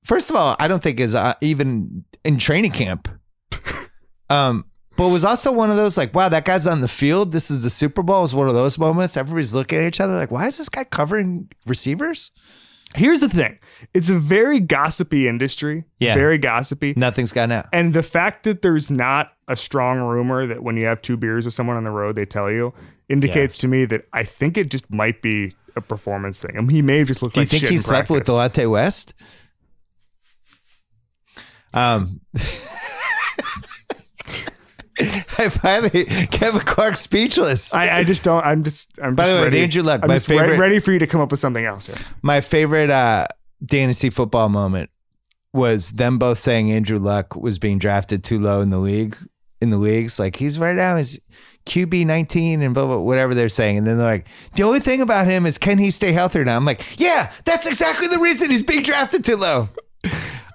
first of all, I don't think is even in training camp. But it was also one of those like, wow, that guy's on the field. This is the Super Bowl. It was one of those moments. Everybody's looking at each other like, why is this guy covering receivers? Here's the thing. It's a very gossipy industry. Yeah. Very gossipy. Nothing's gotten out. And the fact that there's not a strong rumor that when you have 2 beers with someone on the road, they tell you indicates to me that I think it just might be a performance thing. I mean, he may have just looked like shit. Do you think he slept with the Latte West? I finally, Kevin Clark's speechless. I just don't. I'm by just the way, ready. Andrew Luck, I'm my favorite. Ready for you to come up with something else here. My favorite Dynasty Football moment was them both saying Andrew Luck was being drafted too low in the league. In the leagues, like he's right now is QB 19 and blah blah whatever they're saying, and then they're like, the only thing about him is can he stay healthy or not? I'm like, yeah, that's exactly the reason he's being drafted too low.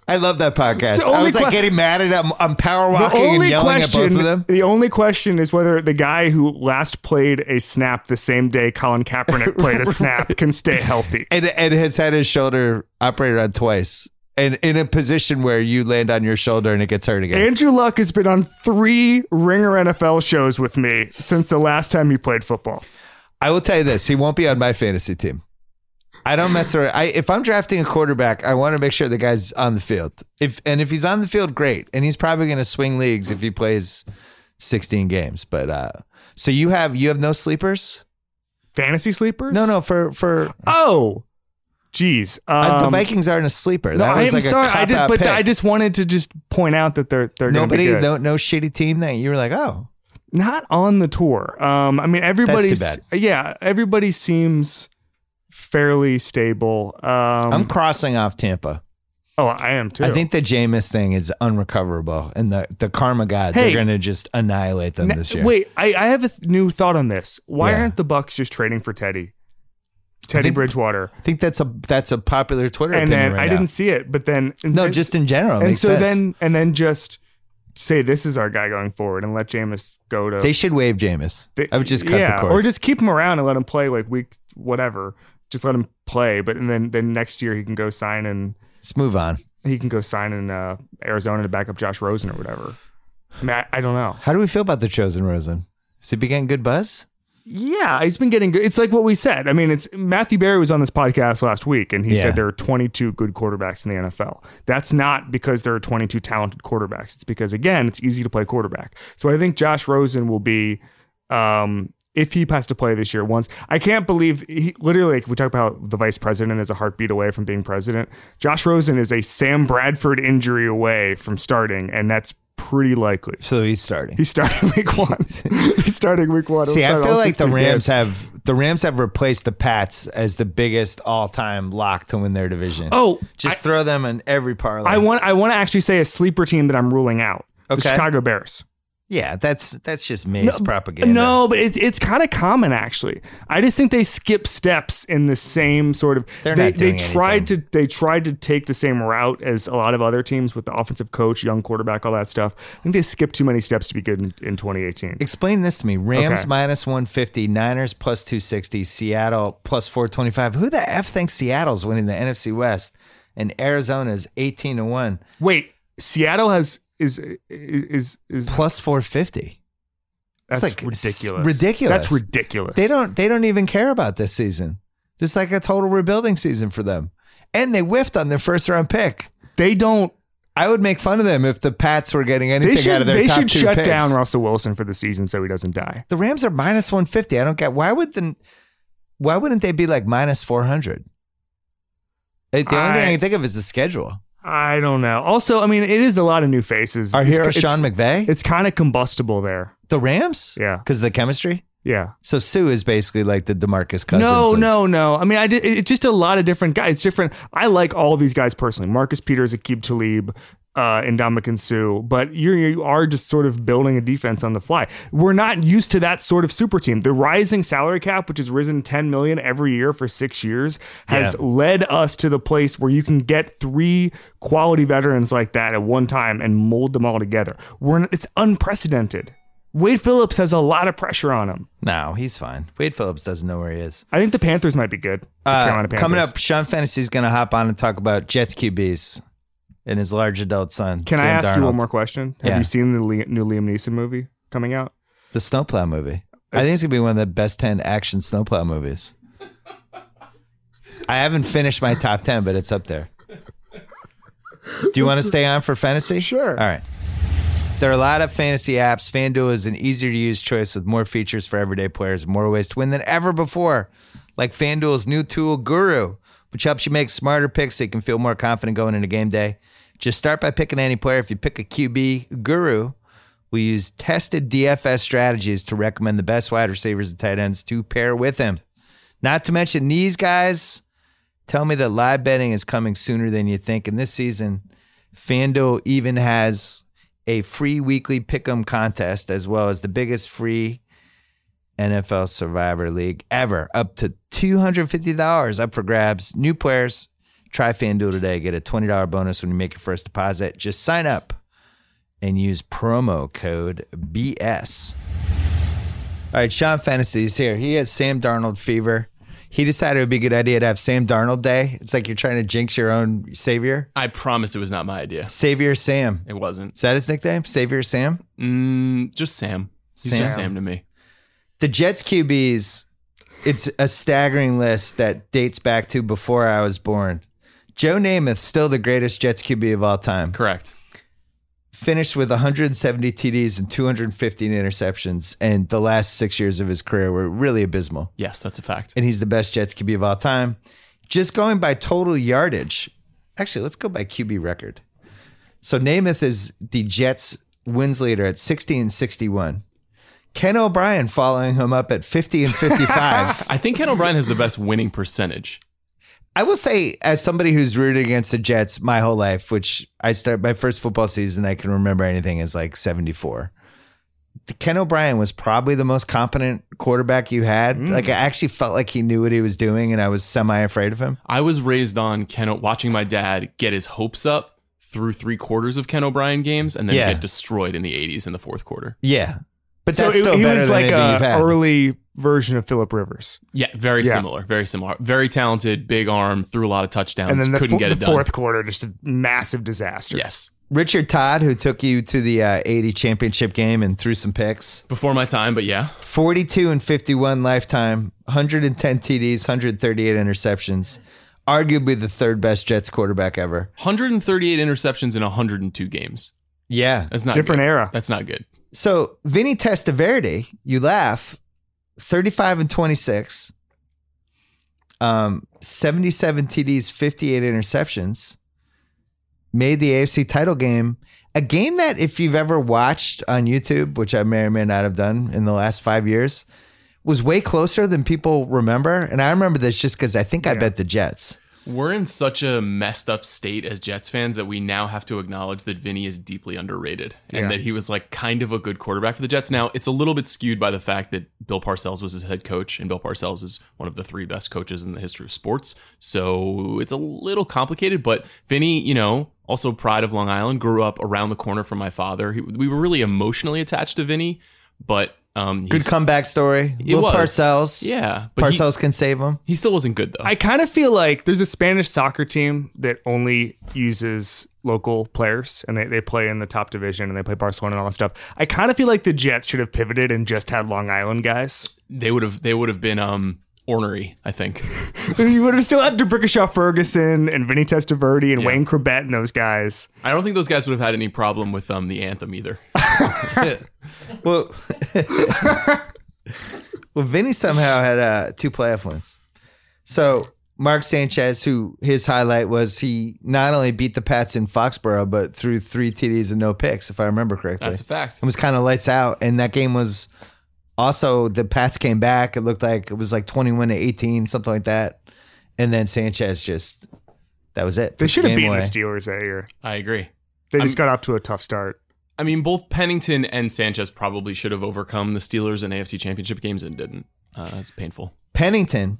I love that podcast. I was like getting mad at him. I'm power walking and yelling at both of them. The only question is whether the guy who last played a snap the same day Colin Kaepernick played a snap can stay healthy. And has had his shoulder operated on twice. And in a position where you land on your shoulder and it gets hurt again. Andrew Luck has been on 3 Ringer NFL shows with me since the last time he played football. I will tell you this. He won't be on my fantasy team. I don't mess around. If I'm drafting a quarterback, I want to make sure the guy's on the field. If he's on the field, great. And he's probably going to swing leagues if he plays 16 games. But so you have no sleepers, fantasy sleepers? No. For geez, the Vikings aren't a sleeper. No, that was I'm like sorry. I just wanted to just point out that they're nobody be good. No shitty team that you were like not on the tour. I mean everybody's that's too bad. Yeah, everybody seems fairly stable. I'm crossing off Tampa. Oh, I am too. I think the Jameis thing is unrecoverable, and the karma gods are going to just annihilate them this year. Wait, I have a new thought on this. Why aren't the Bucks just trading for Teddy Bridgewater? I think that's a popular Twitter opinion then, right now. I didn't see it, but then just in general, it makes sense. And then just say this is our guy going forward and let Jameis go to. They should waive Jameis. I would just cut the cord, or just keep him around and let him play like week whatever. Just let him play, but and then next year he can go sign and let's move on. He can go sign in Arizona to back up Josh Rosen or whatever. I mean, I don't know. How do we feel about the chosen Rosen? Is he getting good buzz? Yeah, he's been getting good. It's like what we said. I mean, it's Matthew Berry was on this podcast last week, and he said there are 22 good quarterbacks in the NFL. That's not because there are 22 talented quarterbacks. It's because, again, it's easy to play quarterback. So I think Josh Rosen will be, if he has to play this year once. I can't believe, literally, we talk about the vice president as a heartbeat away from being president. Josh Rosen is a Sam Bradford injury away from starting, and that's pretty likely. So he's starting. He's starting week one. See, I feel like the Rams have replaced the Pats as the biggest all-time lock to win their division. Oh, just throw them in every parlay. I want to actually say a sleeper team that I'm ruling out. Okay. The Chicago Bears. Yeah, that's just Mays propaganda. No, but it's kind of common actually. I just think they skip steps in the same sort of. They tried to take the same route as a lot of other teams with the offensive coach, young quarterback, all that stuff. I think they skipped too many steps to be good in 2018. Explain this to me: Rams -150, Niners +260, Seattle +425. Who the f thinks Seattle's winning the NFC West? And Arizona's 18-1. Wait, Seattle has. Is +450. That's like ridiculous. That's ridiculous. They don't even care about this season. It's like a total rebuilding season for them. And they whiffed on their first round pick. They don't. I would make fun of them if the Pats were getting anything out of their top two picks. They should shut down Russell Wilson for the season so he doesn't die. The Rams are -150. I don't get why wouldn't they be like -400? The only thing I can think of is the schedule. I don't know. Also, I mean, it is a lot of new faces. Our hero, Sean McVay? It's kind of combustible there. The Rams? Yeah. Because of the chemistry? Yeah. So Sue is basically like the DeMarcus Cousins. No. I mean, it's just a lot of different guys. It's different. I like all these guys personally. Marcus Peters, Aqib Talib, Ndamukong Suh. But you are just sort of building a defense on the fly. We're not used to that sort of super team. The rising salary cap, which has risen $10 million every year for 6 years, has led us to the place where you can get three quality veterans like that at one time and mold them all together. It's unprecedented. Wade Phillips has a lot of pressure on him. No, he's fine. Wade Phillips doesn't know where he is. I think the Panthers might be good. Carolina Panthers. Coming up, Sean Fantasy's going to hop on and talk about Jets QBs and his large adult son. Can I ask you one more question? Have you seen the new Liam Neeson movie coming out? The Snowplow movie. I think it's going to be one of the best 10 action Snowplow movies. I haven't finished my top 10, but it's up there. Do you want to stay on for fantasy? Sure. All right. There are a lot of fantasy apps. FanDuel is an easier-to-use choice with more features for everyday players, more ways to win than ever before, like FanDuel's new tool, Guru, which helps you make smarter picks so you can feel more confident going into game day. Just start by picking any player. If you pick a QB, Guru will use tested DFS strategies to recommend the best wide receivers and tight ends to pair with him. Not to mention these guys tell me that live betting is coming sooner than you think, and this season, FanDuel even has a free weekly pick'em contest, as well as the biggest free NFL Survivor League ever. Up to $250 up for grabs. New players, try FanDuel today. Get a $20 bonus when you make your first deposit. Just sign up and use promo code BS. All right, Sean Fantasy is here. He has Sam Darnold fever. He decided it would be a good idea to have Sam Darnold Day. It's like you're trying to jinx your own savior. I promise it was not my idea. Savior Sam. It wasn't. Is that his nickname? Savior Sam? Just Sam. He's just Sam to me. The Jets QBs, it's a staggering list that dates back to before I was born. Joe Namath, still the greatest Jets QB of all time. Correct. Finished with 170 TDs and 215 interceptions, and the last 6 years of his career were really abysmal. Yes, that's a fact. And he's the best Jets QB of all time. Just going by total yardage. Actually, let's go by QB record. So Namath is the Jets wins leader at 60-61. Ken O'Brien following him up at 50-55. I think Ken O'Brien has the best winning percentage. I will say, as somebody who's rooted against the Jets my whole life, which I start my first football season I can remember anything is like 74. Ken O'Brien was probably the most competent quarterback you had. Like, I actually felt like he knew what he was doing, and I was semi-afraid of him. I was raised on watching my dad get his hopes up through three quarters of Ken O'Brien games and then get destroyed in the 80s in the fourth quarter. Yeah. But that's still better than anything you've had. Early version of Philip Rivers. Yeah, very similar. Very talented, big arm, threw a lot of touchdowns, couldn't get it done. And then the fourth quarter, just a massive disaster. Yes. Richard Todd, who took you to the 80 championship game and threw some picks. Before my time, but yeah. 42-51 lifetime, 110 TDs, 138 interceptions. Arguably the third best Jets quarterback ever. 138 interceptions in 102 games. Yeah. That's not different good. Era. That's not good. So Vinny Testaverde, you laugh, 35-26, 77 TDs, 58 interceptions, made the AFC title game. A game that if you've ever watched on YouTube, which I may or may not have done in the last 5 years, was way closer than people remember. And I remember this just because I think I bet the Jets. We're in such a messed up state as Jets fans that we now have to acknowledge that Vinny is deeply underrated and that he was like kind of a good quarterback for the Jets. Now, it's a little bit skewed by the fact that Bill Parcells was his head coach, and Bill Parcells is one of the three best coaches in the history of sports. So it's a little complicated, but Vinny, you know, also pride of Long Island, grew up around the corner from my father. We were really emotionally attached to Vinny, but... good comeback story. Little Parcells. Yeah. But Parcells can save him. He still wasn't good, though. I kind of feel like there's a Spanish soccer team that only uses local players, and they play in the top division, and they play Barcelona and all that stuff. I kind of feel like the Jets should have pivoted and just had Long Island guys. They would have been ornery, I think. You would have still had DeBrickashaw Ferguson and Vinny Testaverde and Wayne Corbett and those guys. I don't think those guys would have had any problem with the anthem either. Well, Vinny somehow had two playoff wins. So Mark Sanchez, who his highlight was he not only beat the Pats in Foxborough, but threw 3 TDs and no picks, if I remember correctly. That's a fact. It was kind of lights out, and that game was... Also, the Pats came back. It looked like it was like 21-18, something like that. And then Sanchez that was it. They should have beaten the Steelers that year. I agree. They just got off to a tough start. I mean, both Pennington and Sanchez probably should have overcome the Steelers in AFC Championship games and didn't. That's painful. Pennington,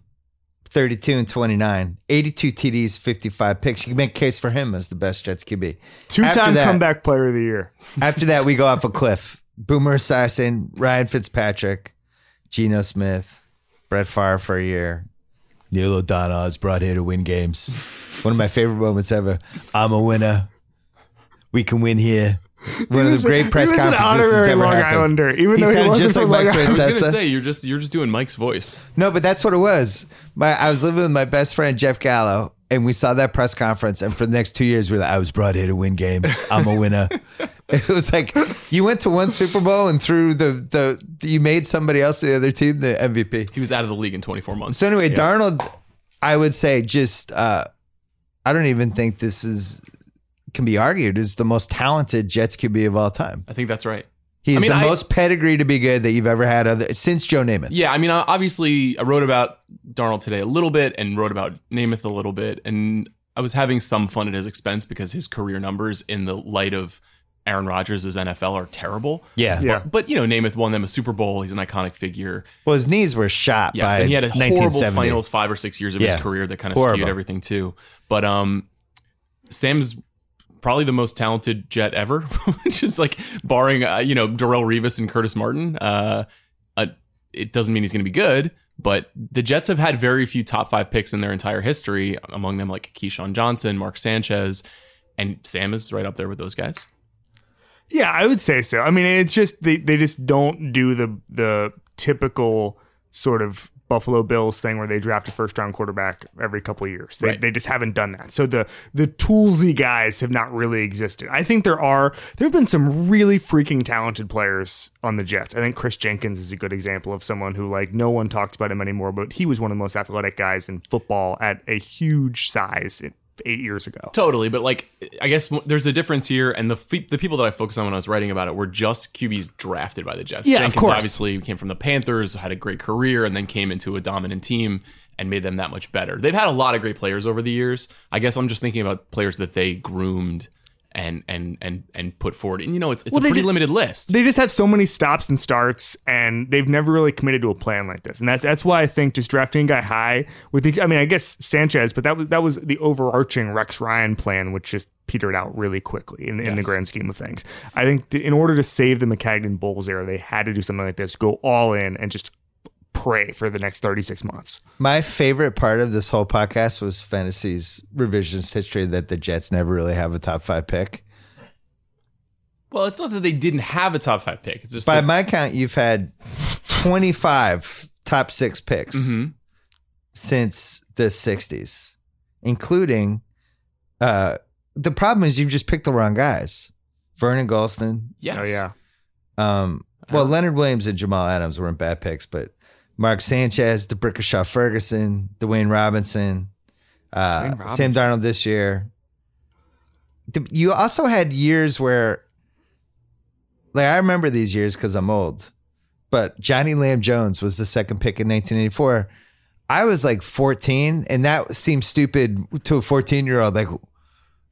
32-29, 82 TDs, 55 picks. You can make a case for him as the best Jets QB. Two-time comeback player of the year. After that, we go off a cliff. Boomer Esiason, Ryan Fitzpatrick, Geno Smith, Brett Favre for a year. Neil O'Donnell is brought here to win games. One of my favorite moments ever. I'm a winner. We can win here. One of the great press conferences that's ever happened. Islander, even though he wasn't just like Mike Francesa. I was gonna say you're just doing Mike's voice. No, but that's what it was. I was living with my best friend Jeff Gallo, and we saw that press conference. And for the next 2 years, we were like, I was brought here to win games. I'm a winner. It was like you went to one Super Bowl and threw the you made somebody else the other team the MVP. He was out of the league in 24 months. So anyway, Darnold, I would say just I don't even think this can be argued is the most talented Jets QB of all time. I think that's right. He's the most pedigree to be good that you've ever had since Joe Namath. Yeah, I mean, obviously I wrote about Darnold today a little bit and wrote about Namath a little bit, and I was having some fun at his expense because his career numbers in the light of Aaron Rodgers' NFL are terrible. Yeah. But, you know, Namath won them a Super Bowl. He's an iconic figure. Well, his knees were shot by 1970. And he had a horrible final 5 or 6 years of his career that kind of skewed everything, too. But Sam's probably the most talented Jet ever, which is like barring, Darrelle Revis and Curtis Martin. It doesn't mean he's going to be good, but the Jets have had very few top 5 picks in their entire history, among them like Keyshawn Johnson, Mark Sanchez, and Sam is right up there with those guys. Yeah, I would say so. I mean, it's just they just don't do the typical sort of Buffalo Bills thing where they draft a first-round quarterback every couple of years. They just haven't done that. So the toolsy guys have not really existed. I think there have been some really freaking talented players on the Jets. I think Chris Jenkins is a good example of someone who, like, no one talks about him anymore, but he was one of the most athletic guys in football at a huge size 8 years ago. Totally. But like, I guess there's a difference here. And the people that I focused on when I was writing about it were just QBs drafted by the Jets. Yeah, Jenkins, of course. Obviously came from the Panthers, had a great career, and then came into a dominant team and made them that much better. They've had a lot of great players over the years. I guess I'm just thinking about players that they groomed and put forward. And, you know, it's a pretty limited list. They just have so many stops and starts, and they've never really committed to a plan like this. And that's why I think just drafting a guy high I guess Sanchez, but that was the overarching Rex Ryan plan, which just petered out really quickly in the grand scheme of things. I think in order to save the McCagnon Bowles era, they had to do something like this, go all in and just pray for the next 36 months. My favorite part of this whole podcast was Fantasy's revisionist history that the Jets never really have a top 5 pick. Well, it's not that they didn't have a top five pick. It's just by my count, you've had 25 top six picks since the 60s, including the problem is you've just picked the wrong guys. Vernon Gholston. Yes. Oh, yeah. Well, Leonard Williams and Jamal Adams weren't bad picks, but Mark Sanchez, DeBrickashaw Ferguson, Dwayne Robinson, Sam Darnold this year. You also had years where, like, I remember these years because I'm old, but Johnny Lamb Jones was the second pick in 1984. I was like 14, and that seemed stupid to a 14-year-old. Like,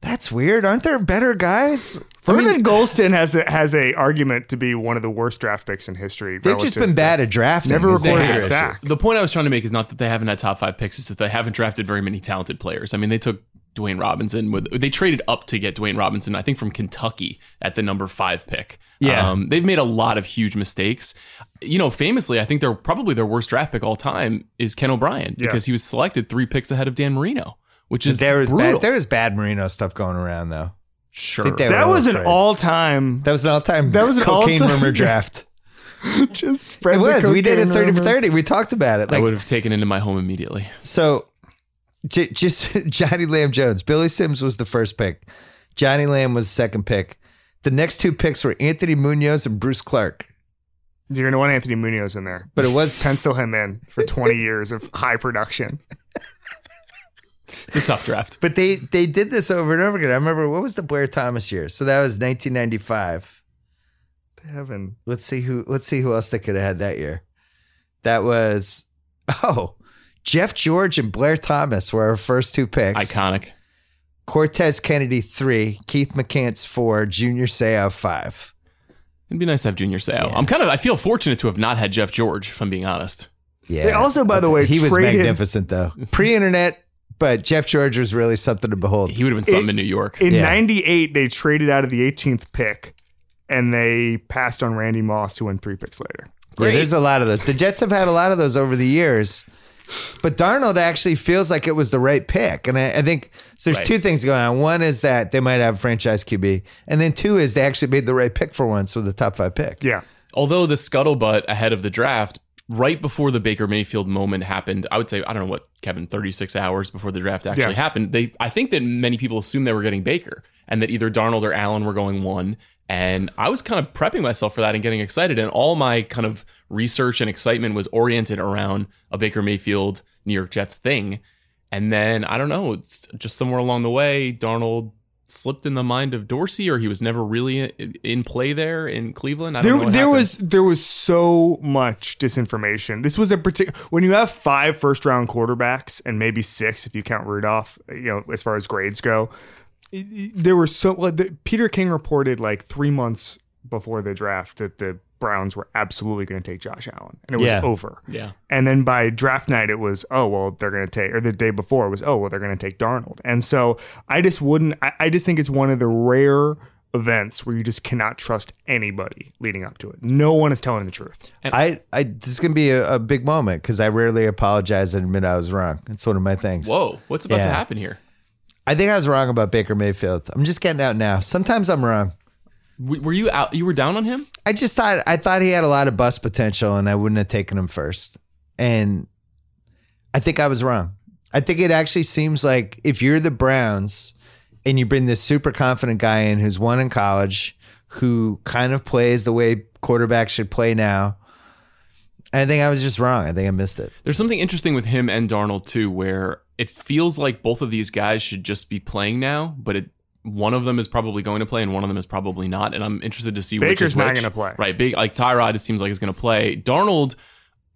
that's weird. Aren't there better guys? Vernon Gholston has an argument to be one of the worst draft picks in history. They've just been bad at drafting. Never recorded a sack. The point I was trying to make is not that they haven't had top five picks. It's that they haven't drafted very many talented players. I mean, they took Dwayne Robinson. They traded up to get Dwayne Robinson, I think, from Kentucky at the number 5 pick. Yeah. They've made a lot of huge mistakes. You know, famously, I think they're probably their worst draft pick all time is Ken O'Brien because he was selected 3 picks ahead of Dan Marino, which is brutal. There was bad Marino stuff going around, though. Sure. That was an all-time cocaine rumor draft. Just spread it was. We did it 30 for 30. We talked about it. Like, I would have taken into my home immediately. So just Johnny Lamb Jones. Billy Sims was the first pick. Johnny Lamb was the second pick. The next 2 picks were Anthony Munoz and Bruce Clark. You're going to want Anthony Munoz in there. But it was... Pencil him in for 20 years of high production. It's a tough draft. But they did this over and over again. I remember, what was the Blair Thomas year? So that was 1995. Heaven. Let's see who else they could have had that year. That was, Jeff George and Blair Thomas were our first 2 picks. Iconic. Cortez Kennedy, 3. Keith McCants, 4. Junior Seau, 5. It'd be nice to have Junior Seau. Yeah. I feel fortunate to have not had Jeff George, if I'm being honest. Yeah. They also, by the way, he was magnificent, though. Pre-internet. But Jeff George was really something to behold. He would have been something in New York. In 98, they traded out of the 18th pick, and they passed on Randy Moss, who went 3 picks later. Great. Yeah, there's a lot of those. The Jets have had a lot of those over the years. But Darnold actually feels like it was the right pick. And I think so there's 2 things going on. One is that they might have a franchise QB. And then 2 is they actually made the right pick for once with the top 5 pick. Yeah. Although the scuttlebutt ahead of the draft, right before the Baker Mayfield moment happened, I would say, I don't know what, Kevin, 36 hours before the draft actually happened, I think that many people assumed they were getting Baker and that either Darnold or Allen were going 1. And I was kind of prepping myself for that and getting excited. And all my kind of research and excitement was oriented around a Baker Mayfield, New York Jets thing. And then, I don't know, it's just somewhere along the way, Darnold slipped in the mind of Dorsey, or he was never really in play there in Cleveland. There was so much disinformation. This was when you have 5 first round quarterbacks and maybe 6 if you count Rudolph, you know, as far as grades go. There were Peter King reported like 3 months before the draft that the Browns were absolutely going to take Josh Allen, and it was over. Yeah. And then by draft night, it was, they're going to take, or the day before it was, they're going to take Darnold. And so I just think it's one of the rare events where you just cannot trust anybody leading up to it. No one is telling the truth. And this is going to be a big moment because I rarely apologize and admit I was wrong. It's one of my things. Whoa, what's about to happen here? I think I was wrong about Baker Mayfield. I'm just getting out now. Sometimes I'm wrong. Were you out? You were down on him? I thought he had a lot of bust potential, and I wouldn't have taken him first. And I think I was wrong. I think it actually seems like if you're the Browns and you bring this super confident guy in who's won in college, who kind of plays the way quarterbacks should play now, I think I was just wrong. I think I missed it. There's something interesting with him and Darnold too, where it feels like both of these guys should just be playing now, but one of them is probably going to play and one of them is probably not. And I'm interested to see which is which. Baker's not going to play. Right. Like Tyrod, it seems like, is going to play. Darnold,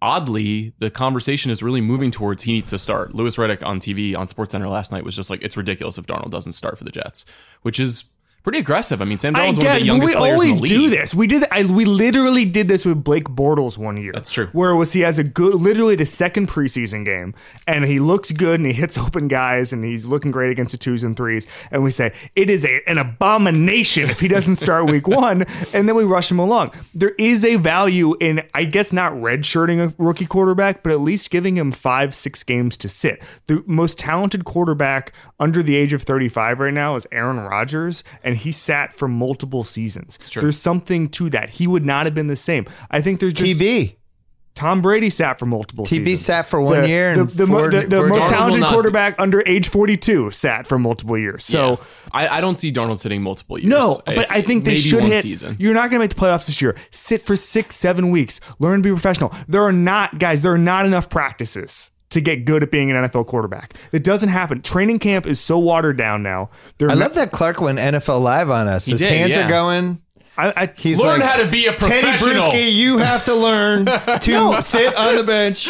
oddly, the conversation is really moving towards he needs to start. Louis Riddick on TV, on SportsCenter last night, was just like, it's ridiculous if Darnold doesn't start for the Jets, which is pretty aggressive. I mean, Sam Darnold's one of the youngest players in the league. We always do this. We literally did this with Blake Bortles one year. That's true. Where it was he has a good, literally the second preseason game, and he looks good and he hits open guys and he's looking great against the 2s and 3s, and we say it is an abomination if he doesn't start week 1, and then we rush him along. There is a value in, I guess, not redshirting a rookie quarterback, but at least giving him 5-6 games to sit. The most talented quarterback under the age of 35 right now is Aaron Rodgers, and and he sat for multiple seasons. It's true. There's something to that. He would not have been the same. I think there's just... TB. Tom Brady sat for multiple seasons. TB sat for 1 year. And the most talented quarterback under age 42 sat for multiple years. So yeah. I don't see Darnold sitting multiple years. No, but I think they should hit. Season. You're not going to make the playoffs this year. Sit for 6-7 weeks. Learn to be professional. There are not enough practices to get good at being an NFL quarterback. It doesn't happen. Training camp is so watered down now. I love that Clark went NFL Live on us. His hands are going... He's learn like, how to be a professional. Teddy Bruschi, you have to learn to sit on the bench.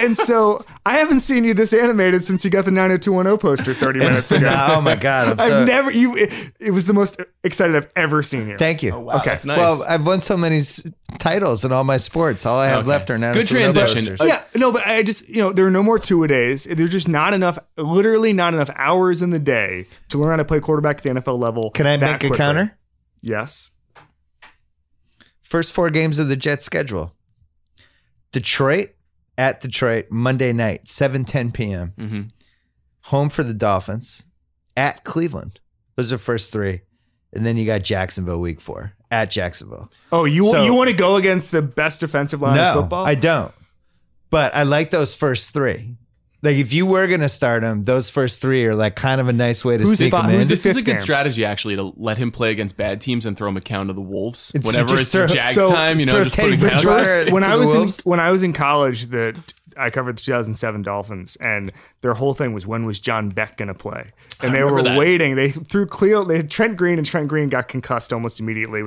And so I haven't seen you this animated since you got the 90210 poster 30 minutes ago. Oh my God. It was the most excited I've ever seen you. Thank you. Oh, wow, okay. That's nice. Well, I've won so many titles in all my sports. All I have left are 90210 posters. Good transition. Yeah, no, but I just, there are no more two-a-days. There's just not enough hours in the day to learn how to play quarterback at the NFL level. Can I make a counter? Yes. First four games of the Jets schedule. Detroit, at Detroit, Monday night, 7:10 p.m. Mm-hmm. Home for the Dolphins, at Cleveland. Those are the first three. And then you got Jacksonville week 4, at Jacksonville. Oh, you want to go against the best defensive line in football? No, I don't. But I like those first three. Like, if you were going to start him, those first three are, like, kind of a nice way to stick him in. This is a good strategy, actually, to let him play against bad teams and throw him a count to the Wolves. Whenever it's your Jags time, just put a count to the Wolves. When I was in college, I covered the 2007 Dolphins, and their whole thing was, when was John Beck going to play? And they were waiting. They threw Cleo. They had Trent Green, and Trent Green got concussed almost immediately,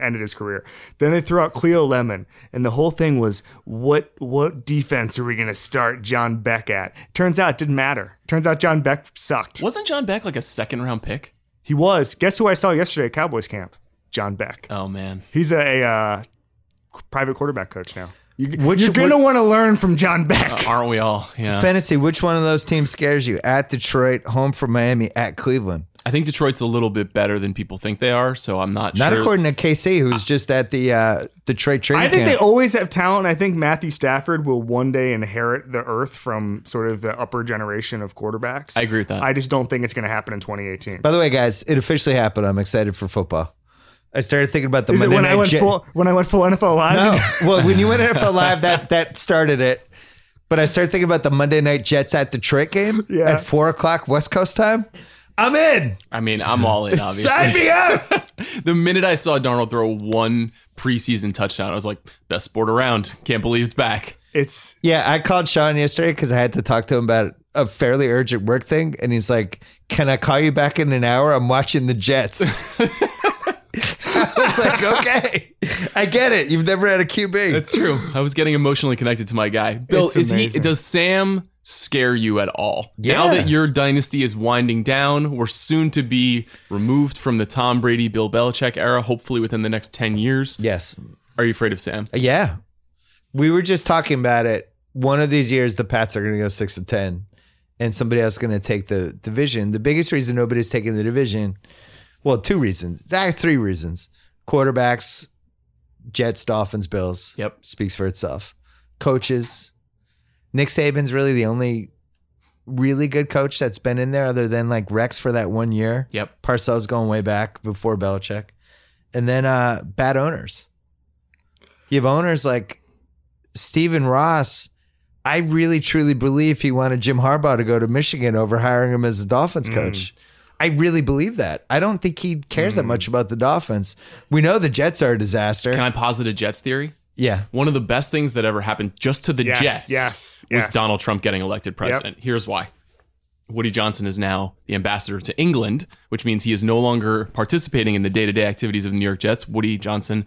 ended his career. Then they threw out Cleo Lemon, and the whole thing was, what defense are we going to start John Beck at? Turns out it didn't matter. Turns out John Beck sucked. Wasn't John Beck like a second-round pick? He was. Guess who I saw yesterday at Cowboys camp? John Beck. Oh, man. He's a private quarterback coach now. You're going to want to learn from John Beck. Aren't we all? Yeah. Fantasy, which one of those teams scares you? At Detroit, home from Miami, at Cleveland. I think Detroit's a little bit better than people think they are, so I'm not sure. Not according to KC, who's just at the Detroit training camp. I think they always have talent. I think Matthew Stafford will one day inherit the earth from sort of the upper generation of quarterbacks. I agree with that. I just don't think it's going to happen in 2018. By the way, guys, it officially happened. I'm excited for football. I started thinking about the Monday night. When I went full NFL Live? No. Well, when you went NFL Live, that started it. But I started thinking about the Monday night Jets at Detroit game at 4 o'clock West Coast time. I'm in. I mean, I'm all in, obviously. Sign me up. The minute I saw Darnold throw one preseason touchdown, I was like, best sport around. Can't believe it's back. I called Sean yesterday because I had to talk to him about a fairly urgent work thing. And he's like, can I call you back in an hour? I'm watching the Jets. I was like, okay, I get it. You've never had a QB. That's true. I was getting emotionally connected to my guy. Bill, does Sam scare you at all? Yeah. Now that your dynasty is winding down, we're soon to be removed from the Tom Brady, Bill Belichick era, hopefully within the next 10 years. Yes. Are you afraid of Sam? Yeah. We were just talking about it. One of these years, the Pats are going to go 6-10, and somebody else is going to take the division. The biggest reason nobody's taking the division... Well, 2 reasons. Three reasons. Quarterbacks, Jets, Dolphins, Bills. Yep. Speaks for itself. Coaches. Nick Saban's really the only really good coach that's been in there other than like Rex for that 1 year. Yep. Parcells going way back before Belichick. And then bad owners. You have owners like Stephen Ross. I really, truly believe he wanted Jim Harbaugh to go to Michigan over hiring him as a Dolphins coach. I really believe that. I don't think he cares that much about the Dolphins. We know the Jets are a disaster. Can I posit a Jets theory? Yeah. One of the best things that ever happened just to the Jets was Donald Trump getting elected president. Yep. Here's why. Woody Johnson is now the ambassador to England, which means he is no longer participating in the day-to-day activities of the New York Jets. Woody Johnson,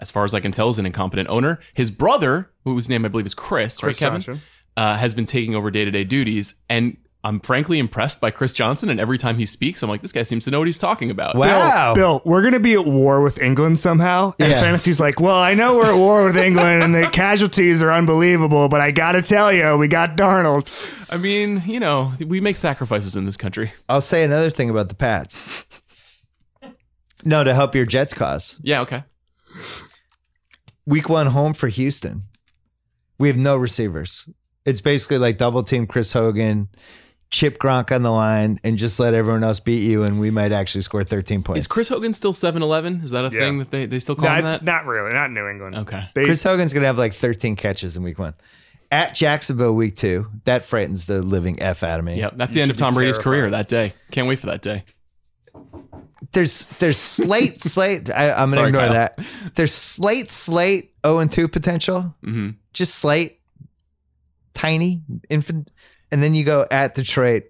as far as I can tell, is an incompetent owner. His brother, whose name I believe is Chris right, Kevin, has been taking over day-to-day duties, and I'm frankly impressed by Chris Johnson, and every time he speaks, I'm like, this guy seems to know what he's talking about. Wow. Bill, we're going to be at war with England somehow. And Fantasy's like, well, I know we're at war with England, and the casualties are unbelievable, but I got to tell you, we got Darnold. I mean, we make sacrifices in this country. I'll say another thing about the Pats. No, to help your Jets cause. Yeah, okay. Week 1 home for Houston. We have no receivers. It's basically like double team Chris Hogan. chip Gronk on the line and just let everyone else beat you, and we might actually score 13 points. Is Chris Hogan still 7-11? Is that a thing that they still call him that? Not really. Not New England. Okay. Chris Hogan's going to have like 13 catches in week 1. At Jacksonville week 2, that frightens the living F out of me. Yep, that's the end of Tom Brady's career that day. Can't wait for that day. There's slate. I'm going to ignore Kyle. That. There's slate, 0-2 potential. Mm-hmm. Just slate, tiny, infant. And then you go at Detroit,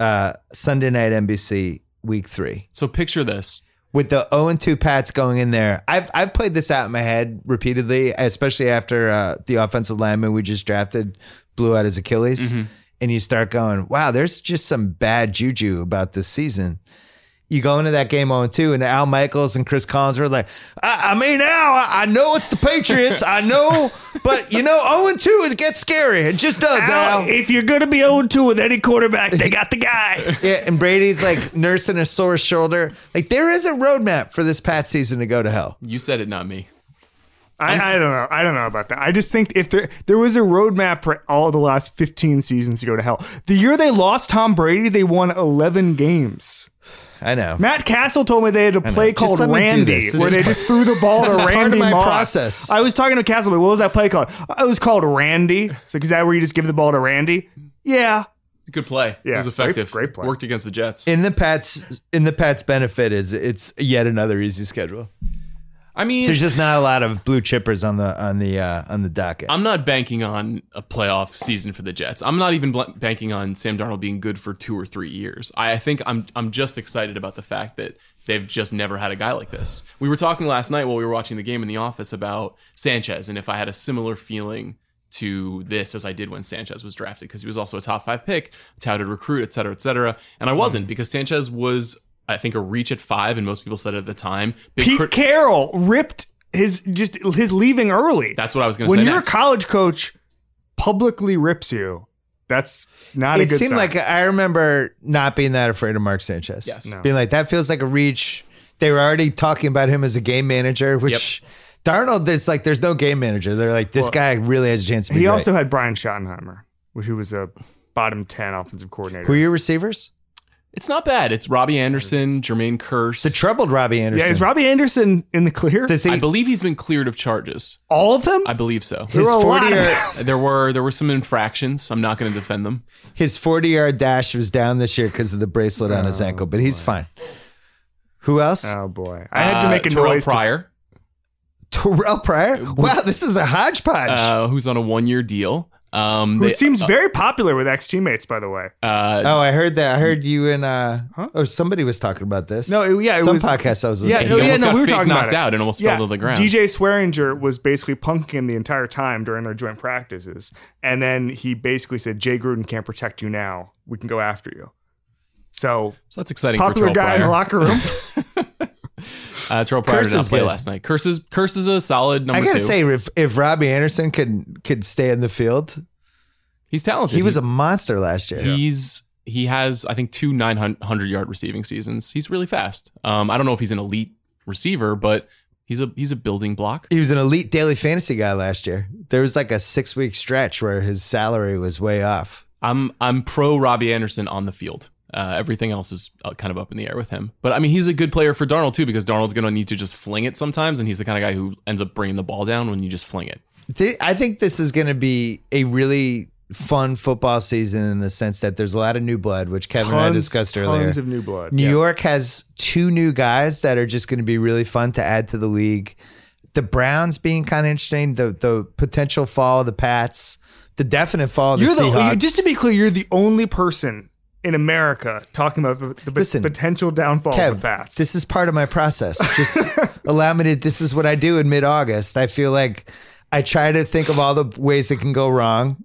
Sunday night NBC, week 3. So picture this. With the 0-2 Pats going in there, I've played this out in my head repeatedly, especially after the offensive lineman we just drafted blew out his Achilles. Mm-hmm. And you start going, wow, there's just some bad juju about this season. You go into that game 0-2, and Al Michaels and Chris Collins were like, I know it's the Patriots. I know, but, 0-2, it gets scary. It just does, Al. If you're going to be 0-2 with any quarterback, they got the guy. Yeah, and Brady's, nursing a sore shoulder. There is a roadmap for this Pat season to go to hell. You said it, not me. I don't know. I don't know about that. I just think if there was a roadmap for all the last 15 seasons to go to hell. The year they lost Tom Brady, they won 11 games. I know. Matt Castle told me they had a play called Randy, where they just threw the ball to Randy Moss. Process. I was talking to Castle, but what was that play called? It was called Randy. So is that where you just give the ball to Randy? Yeah. Good play. Yeah. It was effective. Great play. Worked against the Jets. In the Pats' benefit is it's yet another easy schedule. I mean, there's just not a lot of blue chippers on the docket. I'm not banking on a playoff season for the Jets. I'm not even banking on Sam Darnold being good for 2 or 3 years. I think I'm just excited about the fact that they've just never had a guy like this. We were talking last night while we were watching the game in the office about Sanchez and if I had a similar feeling to this as I did when Sanchez was drafted, because he was also a top 5 pick, touted recruit, et cetera, and I wasn't because Sanchez was. I think a reach at 5, and most people said it at the time. Pete Carroll ripped his leaving early. That's what I was going to say. When your college coach publicly rips you, that's not a good sign. It seemed like I remember not being that afraid of Mark Sanchez. Yes, no. Being like that feels like a reach. They were already talking about him as a game manager, which Darnold. It's like there's no game manager. They're like this guy really has a chance. To be He also had Brian Schottenheimer, who was a bottom 10 offensive coordinator. Who are your receivers? It's not bad. It's Robbie Anderson, Jermaine Kearse. The troubled Robbie Anderson. Yeah, is Robbie Anderson in the clear? I believe he's been cleared of charges. All of them? I believe so. His 40-yard there were some infractions. I'm not going to defend them. His 40-yard dash was down this year because of the bracelet on his ankle, but he's fine. Who else? Oh, boy. I had to make a noise. Terrell Pryor? Wow, this is a hodgepodge. Who's on a 1-year deal. Who seems very popular with ex-teammates, by the way. I heard that. I heard you and somebody was talking about this. No, yeah, it was some podcast I was listening to. We were talking knocked about out and almost fell to the ground. DJ Swearinger was basically punking him the entire time during their joint practices, and then he basically said, "Jay Gruden can't protect you now. We can go after you." So that's exciting. Popular for guy in the locker room. Terrell Pryor did not play last night. Kearse is a solid number 2. I gotta say, if Robbie Anderson could stay in the field, he's talented. He was a monster last year. He has I think 2 900-yard receiving seasons. He's really fast. I don't know if he's an elite receiver, but he's a building block. He was an elite daily fantasy guy last year. There was like a 6-week stretch where his salary was way off. I'm pro Robbie Anderson on the field. Everything else is kind of up in the air with him. But, I mean, he's a good player for Darnold, too, because Darnold's going to need to just fling it sometimes, and he's the kind of guy who ends up bringing the ball down when you just fling it. I think this is going to be a really fun football season in the sense that there's a lot of new blood, which Kevin and I discussed earlier. Tons of new blood. New York has 2 new guys that are just going to be really fun to add to the league. The Browns being kind of interesting, the potential fall of the Pats, the definite fall of the Seahawks. Just to be clear, you're the only person in America talking about the potential downfall of the Pats. This is part of my process. Just allow me to, this is what I do in mid-August. I feel like I try to think of all the ways it can go wrong.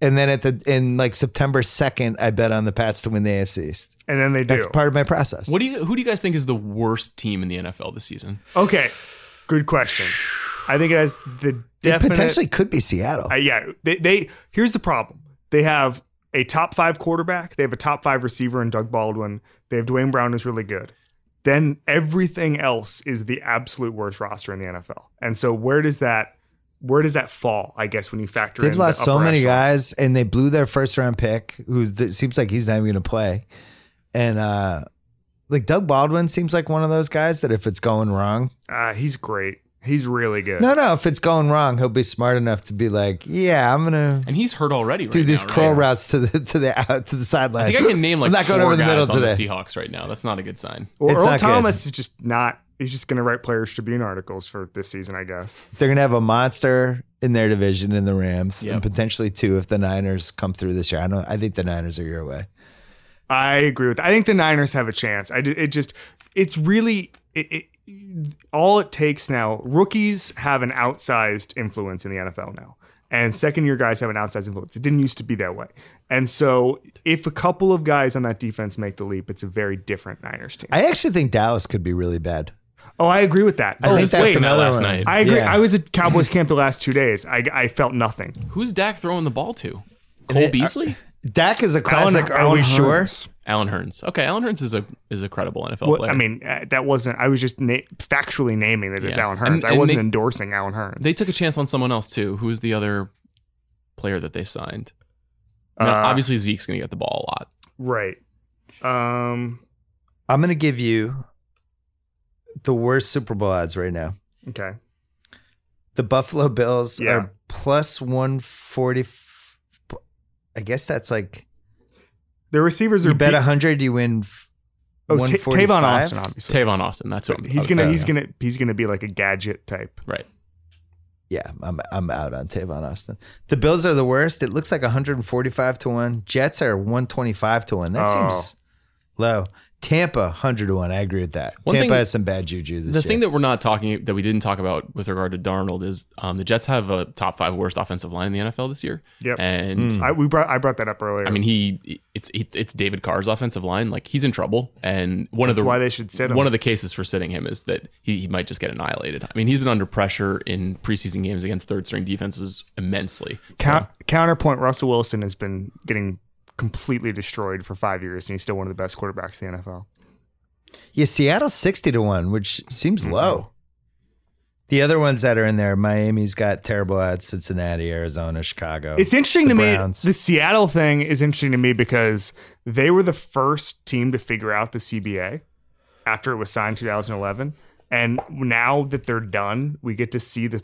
And then in September 2nd, I bet on the Pats to win the AFC East. And then they do. That's part of my process. Who do you guys think is the worst team in the NFL this season? Okay. Good question. I think it has the definite. It potentially could be Seattle. Here's the problem. They have a top 5 quarterback. They have a top 5 receiver in Doug Baldwin. They have Dwayne Brown, who's really good. Then everything else is the absolute worst roster in the NFL. And so where does that where does that fall, I guess, when you factor in the upper echelon? They've lost so many guys, and they blew their first round pick, who seems like he's not even going to play. And like Doug Baldwin seems like one of those guys that if it's going wrong, he's great. He's really good. No. If it's going wrong, he'll be smart enough to be like, "Yeah, I'm gonna." And he's hurt already. Right, do these now, curl routes to the sideline. I think I can name like four guys on the Seahawks right now. That's not a good sign. Or Earl Thomas is just not. He's just gonna write Players Tribune articles for this season, I guess. They're gonna have a monster in their division in the Rams, and potentially two if the Niners come through this year. I think the Niners are your way. I agree with that. I think the Niners have a chance. All it takes now, rookies have an outsized influence in the NFL now, and second-year guys have an outsized influence. It didn't used to be that way. And so if a couple of guys on that defense make the leap, it's a very different Niners team. I actually think Dallas could be really bad. Oh, I agree with that. I think that's another last night. I agree. Yeah. I was at Cowboys camp the last 2 days. I felt nothing. Who's Dak throwing the ball to? Cole Beasley? Dak is a classic. Are we sure? Allen Hurns. Okay, Allen Hurns is a credible NFL player. I mean, that wasn't. I was just factually naming that it's Allen Hurns. And I wasn't endorsing Allen Hurns. They took a chance on someone else too. Who is the other player that they signed? Now, obviously, Zeke's going to get the ball a lot. Right. I'm going to give you the worst Super Bowl odds right now. Okay. The Buffalo Bills are plus 140. I guess that's like. The receivers are. You bet 100, you win. Oh, Tavon Austin, obviously. Tavon Austin, that's what he's gonna be like a gadget type, right? Yeah, I'm out on Tavon Austin. The Bills are the worst. It looks like 145-1. Jets are 125-1. That seems low. Tampa 100-1. I agree with that. Tampa has some bad juju this year. The thing that we didn't talk about with regard to Darnold is the Jets have a top 5 worst offensive line in the NFL this year. Yep. And I brought that up earlier. I mean, it's David Carr's offensive line. Like, he's in trouble. And one of the cases for sitting him is that he might just get annihilated. I mean, he's been under pressure in preseason games against third string defenses immensely. Counterpoint: Russell Wilson has been getting completely destroyed for 5 years, and he's still one of the best quarterbacks in the NFL. Yeah, Seattle's 60-1, which seems low. The other ones that are in there, Miami's got terrible odds, Cincinnati, Arizona, Chicago. It's interesting to me. The Seattle thing is interesting to me because they were the first team to figure out the CBA after it was signed in 2011. And now that they're done, we get to see the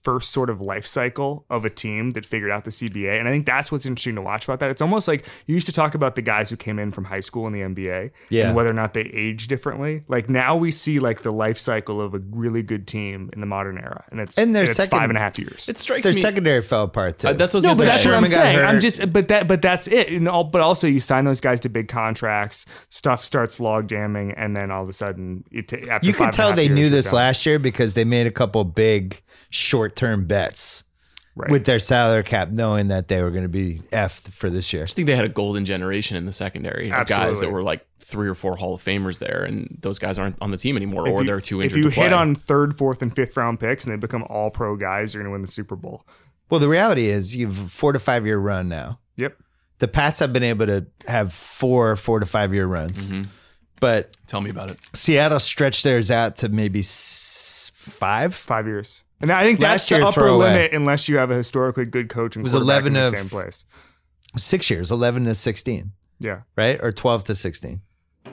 first sort of life cycle of a team that figured out the CBA. And I think that's what's interesting to watch about that. It's almost like you used to talk about the guys who came in from high school in the NBA and whether or not they age differently. Like, now we see like the life cycle of a really good team in the modern era. And it's 5.5 years. It strikes me. Their secondary fell apart too. That's what I was going to say. That's what I'm saying. I'm just, but that's it. And but also you sign those guys to big contracts, stuff starts log jamming. And then all of a sudden after you can tell they knew this last year because they made a couple big short-term bets with their salary cap, knowing that they were going to be effed for this year. I just think they had a golden generation in the secondary of guys that were like 3 or 4 Hall of Famers there, and those guys aren't on the team anymore, or they're too injured to play. If you hit on 3rd, 4th, and 5th round picks and they become all-pro guys, you're going to win the Super Bowl. Well, the reality is you have a 4 to 5 year run now. Yep. The Pats have been able to have 4 to 5 year runs. Mm-hmm. But tell me about it. Seattle stretched theirs out to maybe 5 years, and I think that's the upper limit unless you have a historically good coach and quarterback in the same place. 6 years, 11 to 16. Yeah, right, or 12 to 16.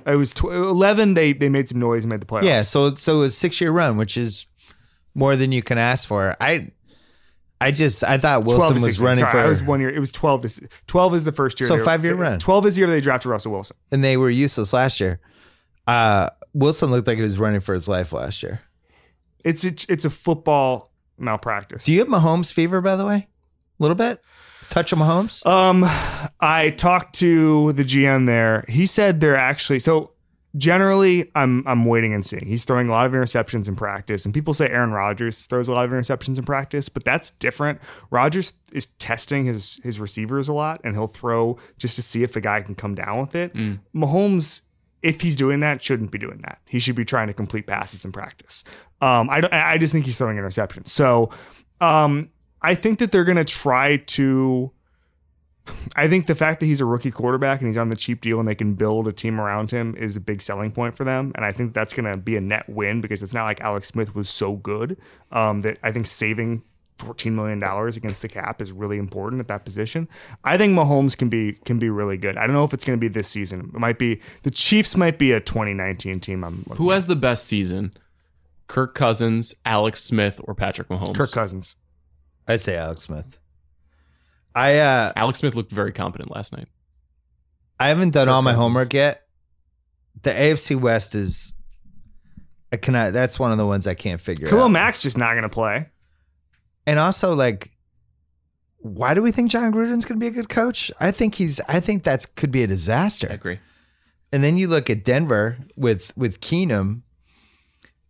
It was 11. They made some noise and made the playoffs. Yeah, so it was a 6 year run, which is more than you can ask for. I thought Wilson was running for. I was 1 year. It was 12 is the first year. So 5 year run. 12 is the year they drafted Russell Wilson, and they were useless last year. Wilson looked like he was running for his life last year. It's a football malpractice. Do you have Mahomes fever, by the way? A little bit? Touch of Mahomes? I talked to the GM there. He said they're actually... So generally, I'm waiting and seeing. He's throwing a lot of interceptions in practice. And people say Aaron Rodgers throws a lot of interceptions in practice, but that's different. Rodgers is testing his receivers a lot, and he'll throw just to see if the guy can come down with it. Mahomes... if he's doing that, shouldn't be doing that. He should be trying to complete passes in practice. I just think he's throwing interceptions. So I think that they're going to try to... I think the fact that he's a rookie quarterback and he's on the cheap deal and they can build a team around him is a big selling point for them. And I think that's going to be a net win because it's not like Alex Smith was so good that I think saving $14 million against the cap is really important at that position. I think Mahomes can be really good. I don't know if it's going to be this season. It might be the Chiefs might be a 2019 team. Who has the best season? Kirk Cousins, Alex Smith, or Patrick Mahomes? Kirk Cousins. I say Alex Smith. Alex Smith looked very competent last night. I haven't done all my homework yet. The AFC West is that's one of the ones I can't figure out. Khalil Mack's just not going to play. And also, like, why do we think John Gruden's going to be a good coach? I think that could be a disaster. I agree. And then you look at Denver with Keenum,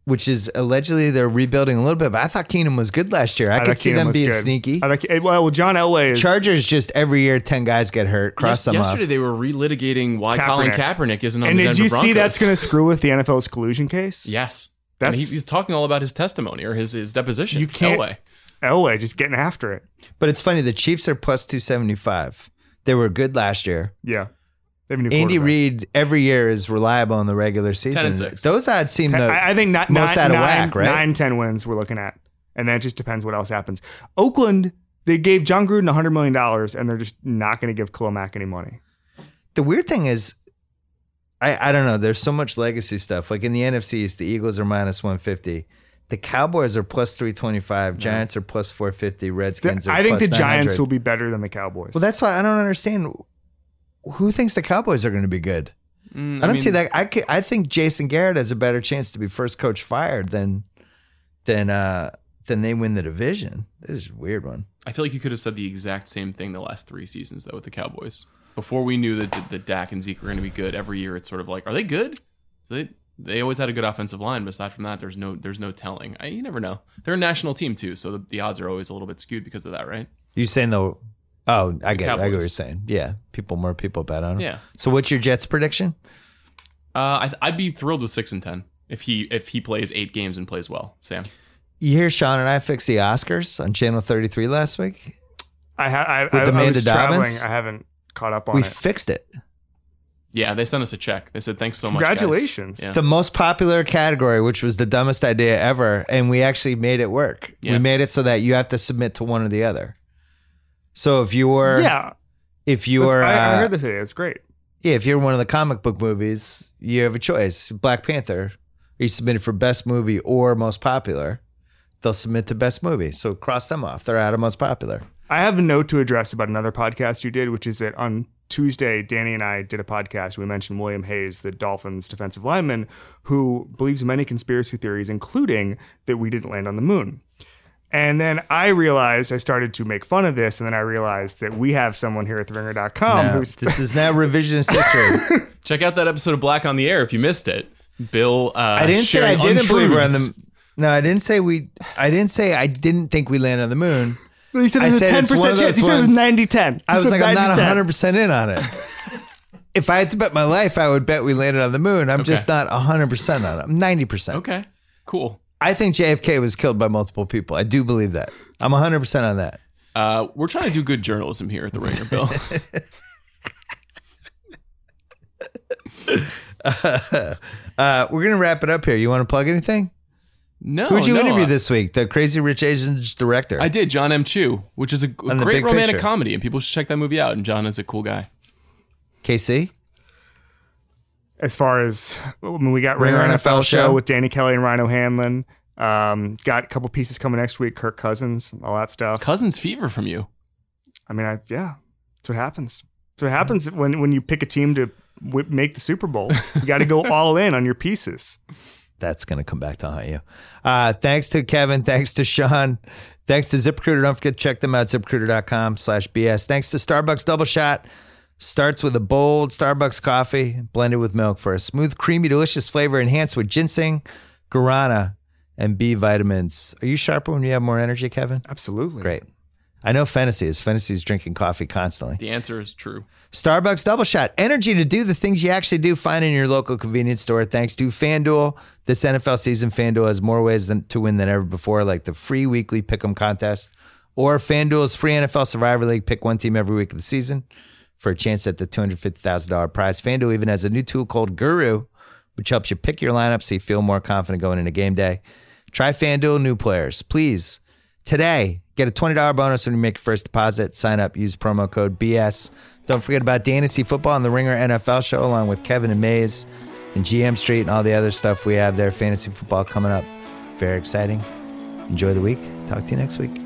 which is allegedly they're rebuilding a little bit, but I thought Keenum was good last year. I could see them being sneaky. John Elway is... Chargers just every year 10 guys get hurt, cross them off. Yesterday they were relitigating why Colin Kaepernick isn't on the Denver Broncos. And did you see that's going to screw with the NFL's collusion case? Yes. That's... I mean, he's talking all about his testimony or his deposition. You can't... Elway just getting after it. But it's funny, the Chiefs are plus 275. They were good last year. Yeah. Andy Reid every year is reliable in the regular season. 10-6. Those odds seem most out of whack, right? 9-10 wins we're looking at. And that just depends what else happens. Oakland, they gave John Gruden $100 million, and they're just not going to give Khalil Mack any money. The weird thing is, I don't know, there's so much legacy stuff. Like in the NFC East, the Eagles are minus 150. The Cowboys are plus 325. Giants are plus 450. Redskins are plus 900. I think the Giants will be better than the Cowboys. Well, that's why I don't understand. Who thinks the Cowboys are going to be good? I don't see that. I think Jason Garrett has a better chance to be first coach fired than they win the division. This is a weird one. I feel like you could have said the exact same thing the last three seasons, though, with the Cowboys. Before we knew that Dak and Zeke were going to be good, every year it's sort of like, are they good? They always had a good offensive line, but aside from that, there's no telling. You never know. They're a national team, too, so the odds are always a little bit skewed because of that, right? You're saying, though... Oh, I get what you're saying. Yeah, more people bet on him. Yeah. So what's your Jets prediction? I'd be thrilled with 6-10 if he plays 8 games and plays well. Sam, you hear Sean and I fix the Oscars on Channel 33 last week. I was traveling. I haven't caught up on it. We fixed it. Yeah, they sent us a check. They said, thanks so much, guys. Congratulations. Yeah. The most popular category, which was the dumbest idea ever, and we actually made it work. Yeah. We made it so that you have to submit to one or the other. So I heard this today. It's great. Yeah, if you're one of the comic book movies, you have a choice. Black Panther, you submitted for best movie or most popular. They'll submit to best movie. So cross them off. They're out of most popular. I have a note to address about another podcast you did, which is that on Tuesday, Danny and I did a podcast. We mentioned William Hayes, the Dolphins defensive lineman, who believes many conspiracy theories, including that we didn't land on the moon. And then I started to make fun of this, and then I realized that we have someone here at TheRinger.com. This is now revisionist history. Check out that episode of Black on the Air if you missed it. Bill, I didn't say I didn't believe we're on the moon. No, I didn't say I didn't think we landed on the moon. Well, he said it was a 10% chance. He said it was 90-10. I was like, I'm not 100% in on it. If I had to bet my life, I would bet we landed on the moon. I'm just not 100% on it. I'm 90%. Okay, cool. I think JFK was killed by multiple people. I do believe that. I'm 100% on that. We're trying to do good journalism here at The Ringer, Bill. We're going to wrap it up here. You want to plug anything? No. Who'd you interview this week? The Crazy Rich Asians director. I did, John M. Chu, which is a great romantic comedy, and people should check that movie out, and John is a cool guy. KC? As far as we got Ringer NFL show with Danny Kelly and Ryan O'Hanlon, got a couple pieces coming next week. Kirk Cousins, all that stuff. Cousins fever from you. I mean, that's what happens. That's what happens when you pick a team to make the Super Bowl. You got to go all in on your pieces. That's gonna come back to haunt you. Thanks to Kevin. Thanks to Sean. Thanks to ZipRecruiter. Don't forget to check them out. ZipRecruiter.com/BS. Thanks to Starbucks Double Shot. Starts with a bold Starbucks coffee blended with milk for a smooth, creamy, delicious flavor enhanced with ginseng, guarana, and B vitamins. Are you sharper when you have more energy, Kevin? Absolutely. Great. I know Fantasy is. Fantasy is drinking coffee constantly. The answer is true. Starbucks Double Shot. Energy to do the things you actually do. Find in your local convenience store. Thanks to FanDuel. This NFL season, FanDuel has more ways to win than ever before, like the free weekly Pick'em contest or FanDuel's free NFL Survivor League. Pick one team every week of the season for a chance at the $250,000 prize. FanDuel even has a new tool called Guru, which helps you pick your lineup so you feel more confident going into game day. Try FanDuel, new players. Please, today, Get a $20 bonus when you make your first deposit. Sign up. Use promo code BS. Don't forget about Dynasty Football and The Ringer NFL Show, along with Kevin and Mays and GM Street and all the other stuff we have there. Fantasy football coming up. Very exciting. Enjoy the week. Talk to you next week.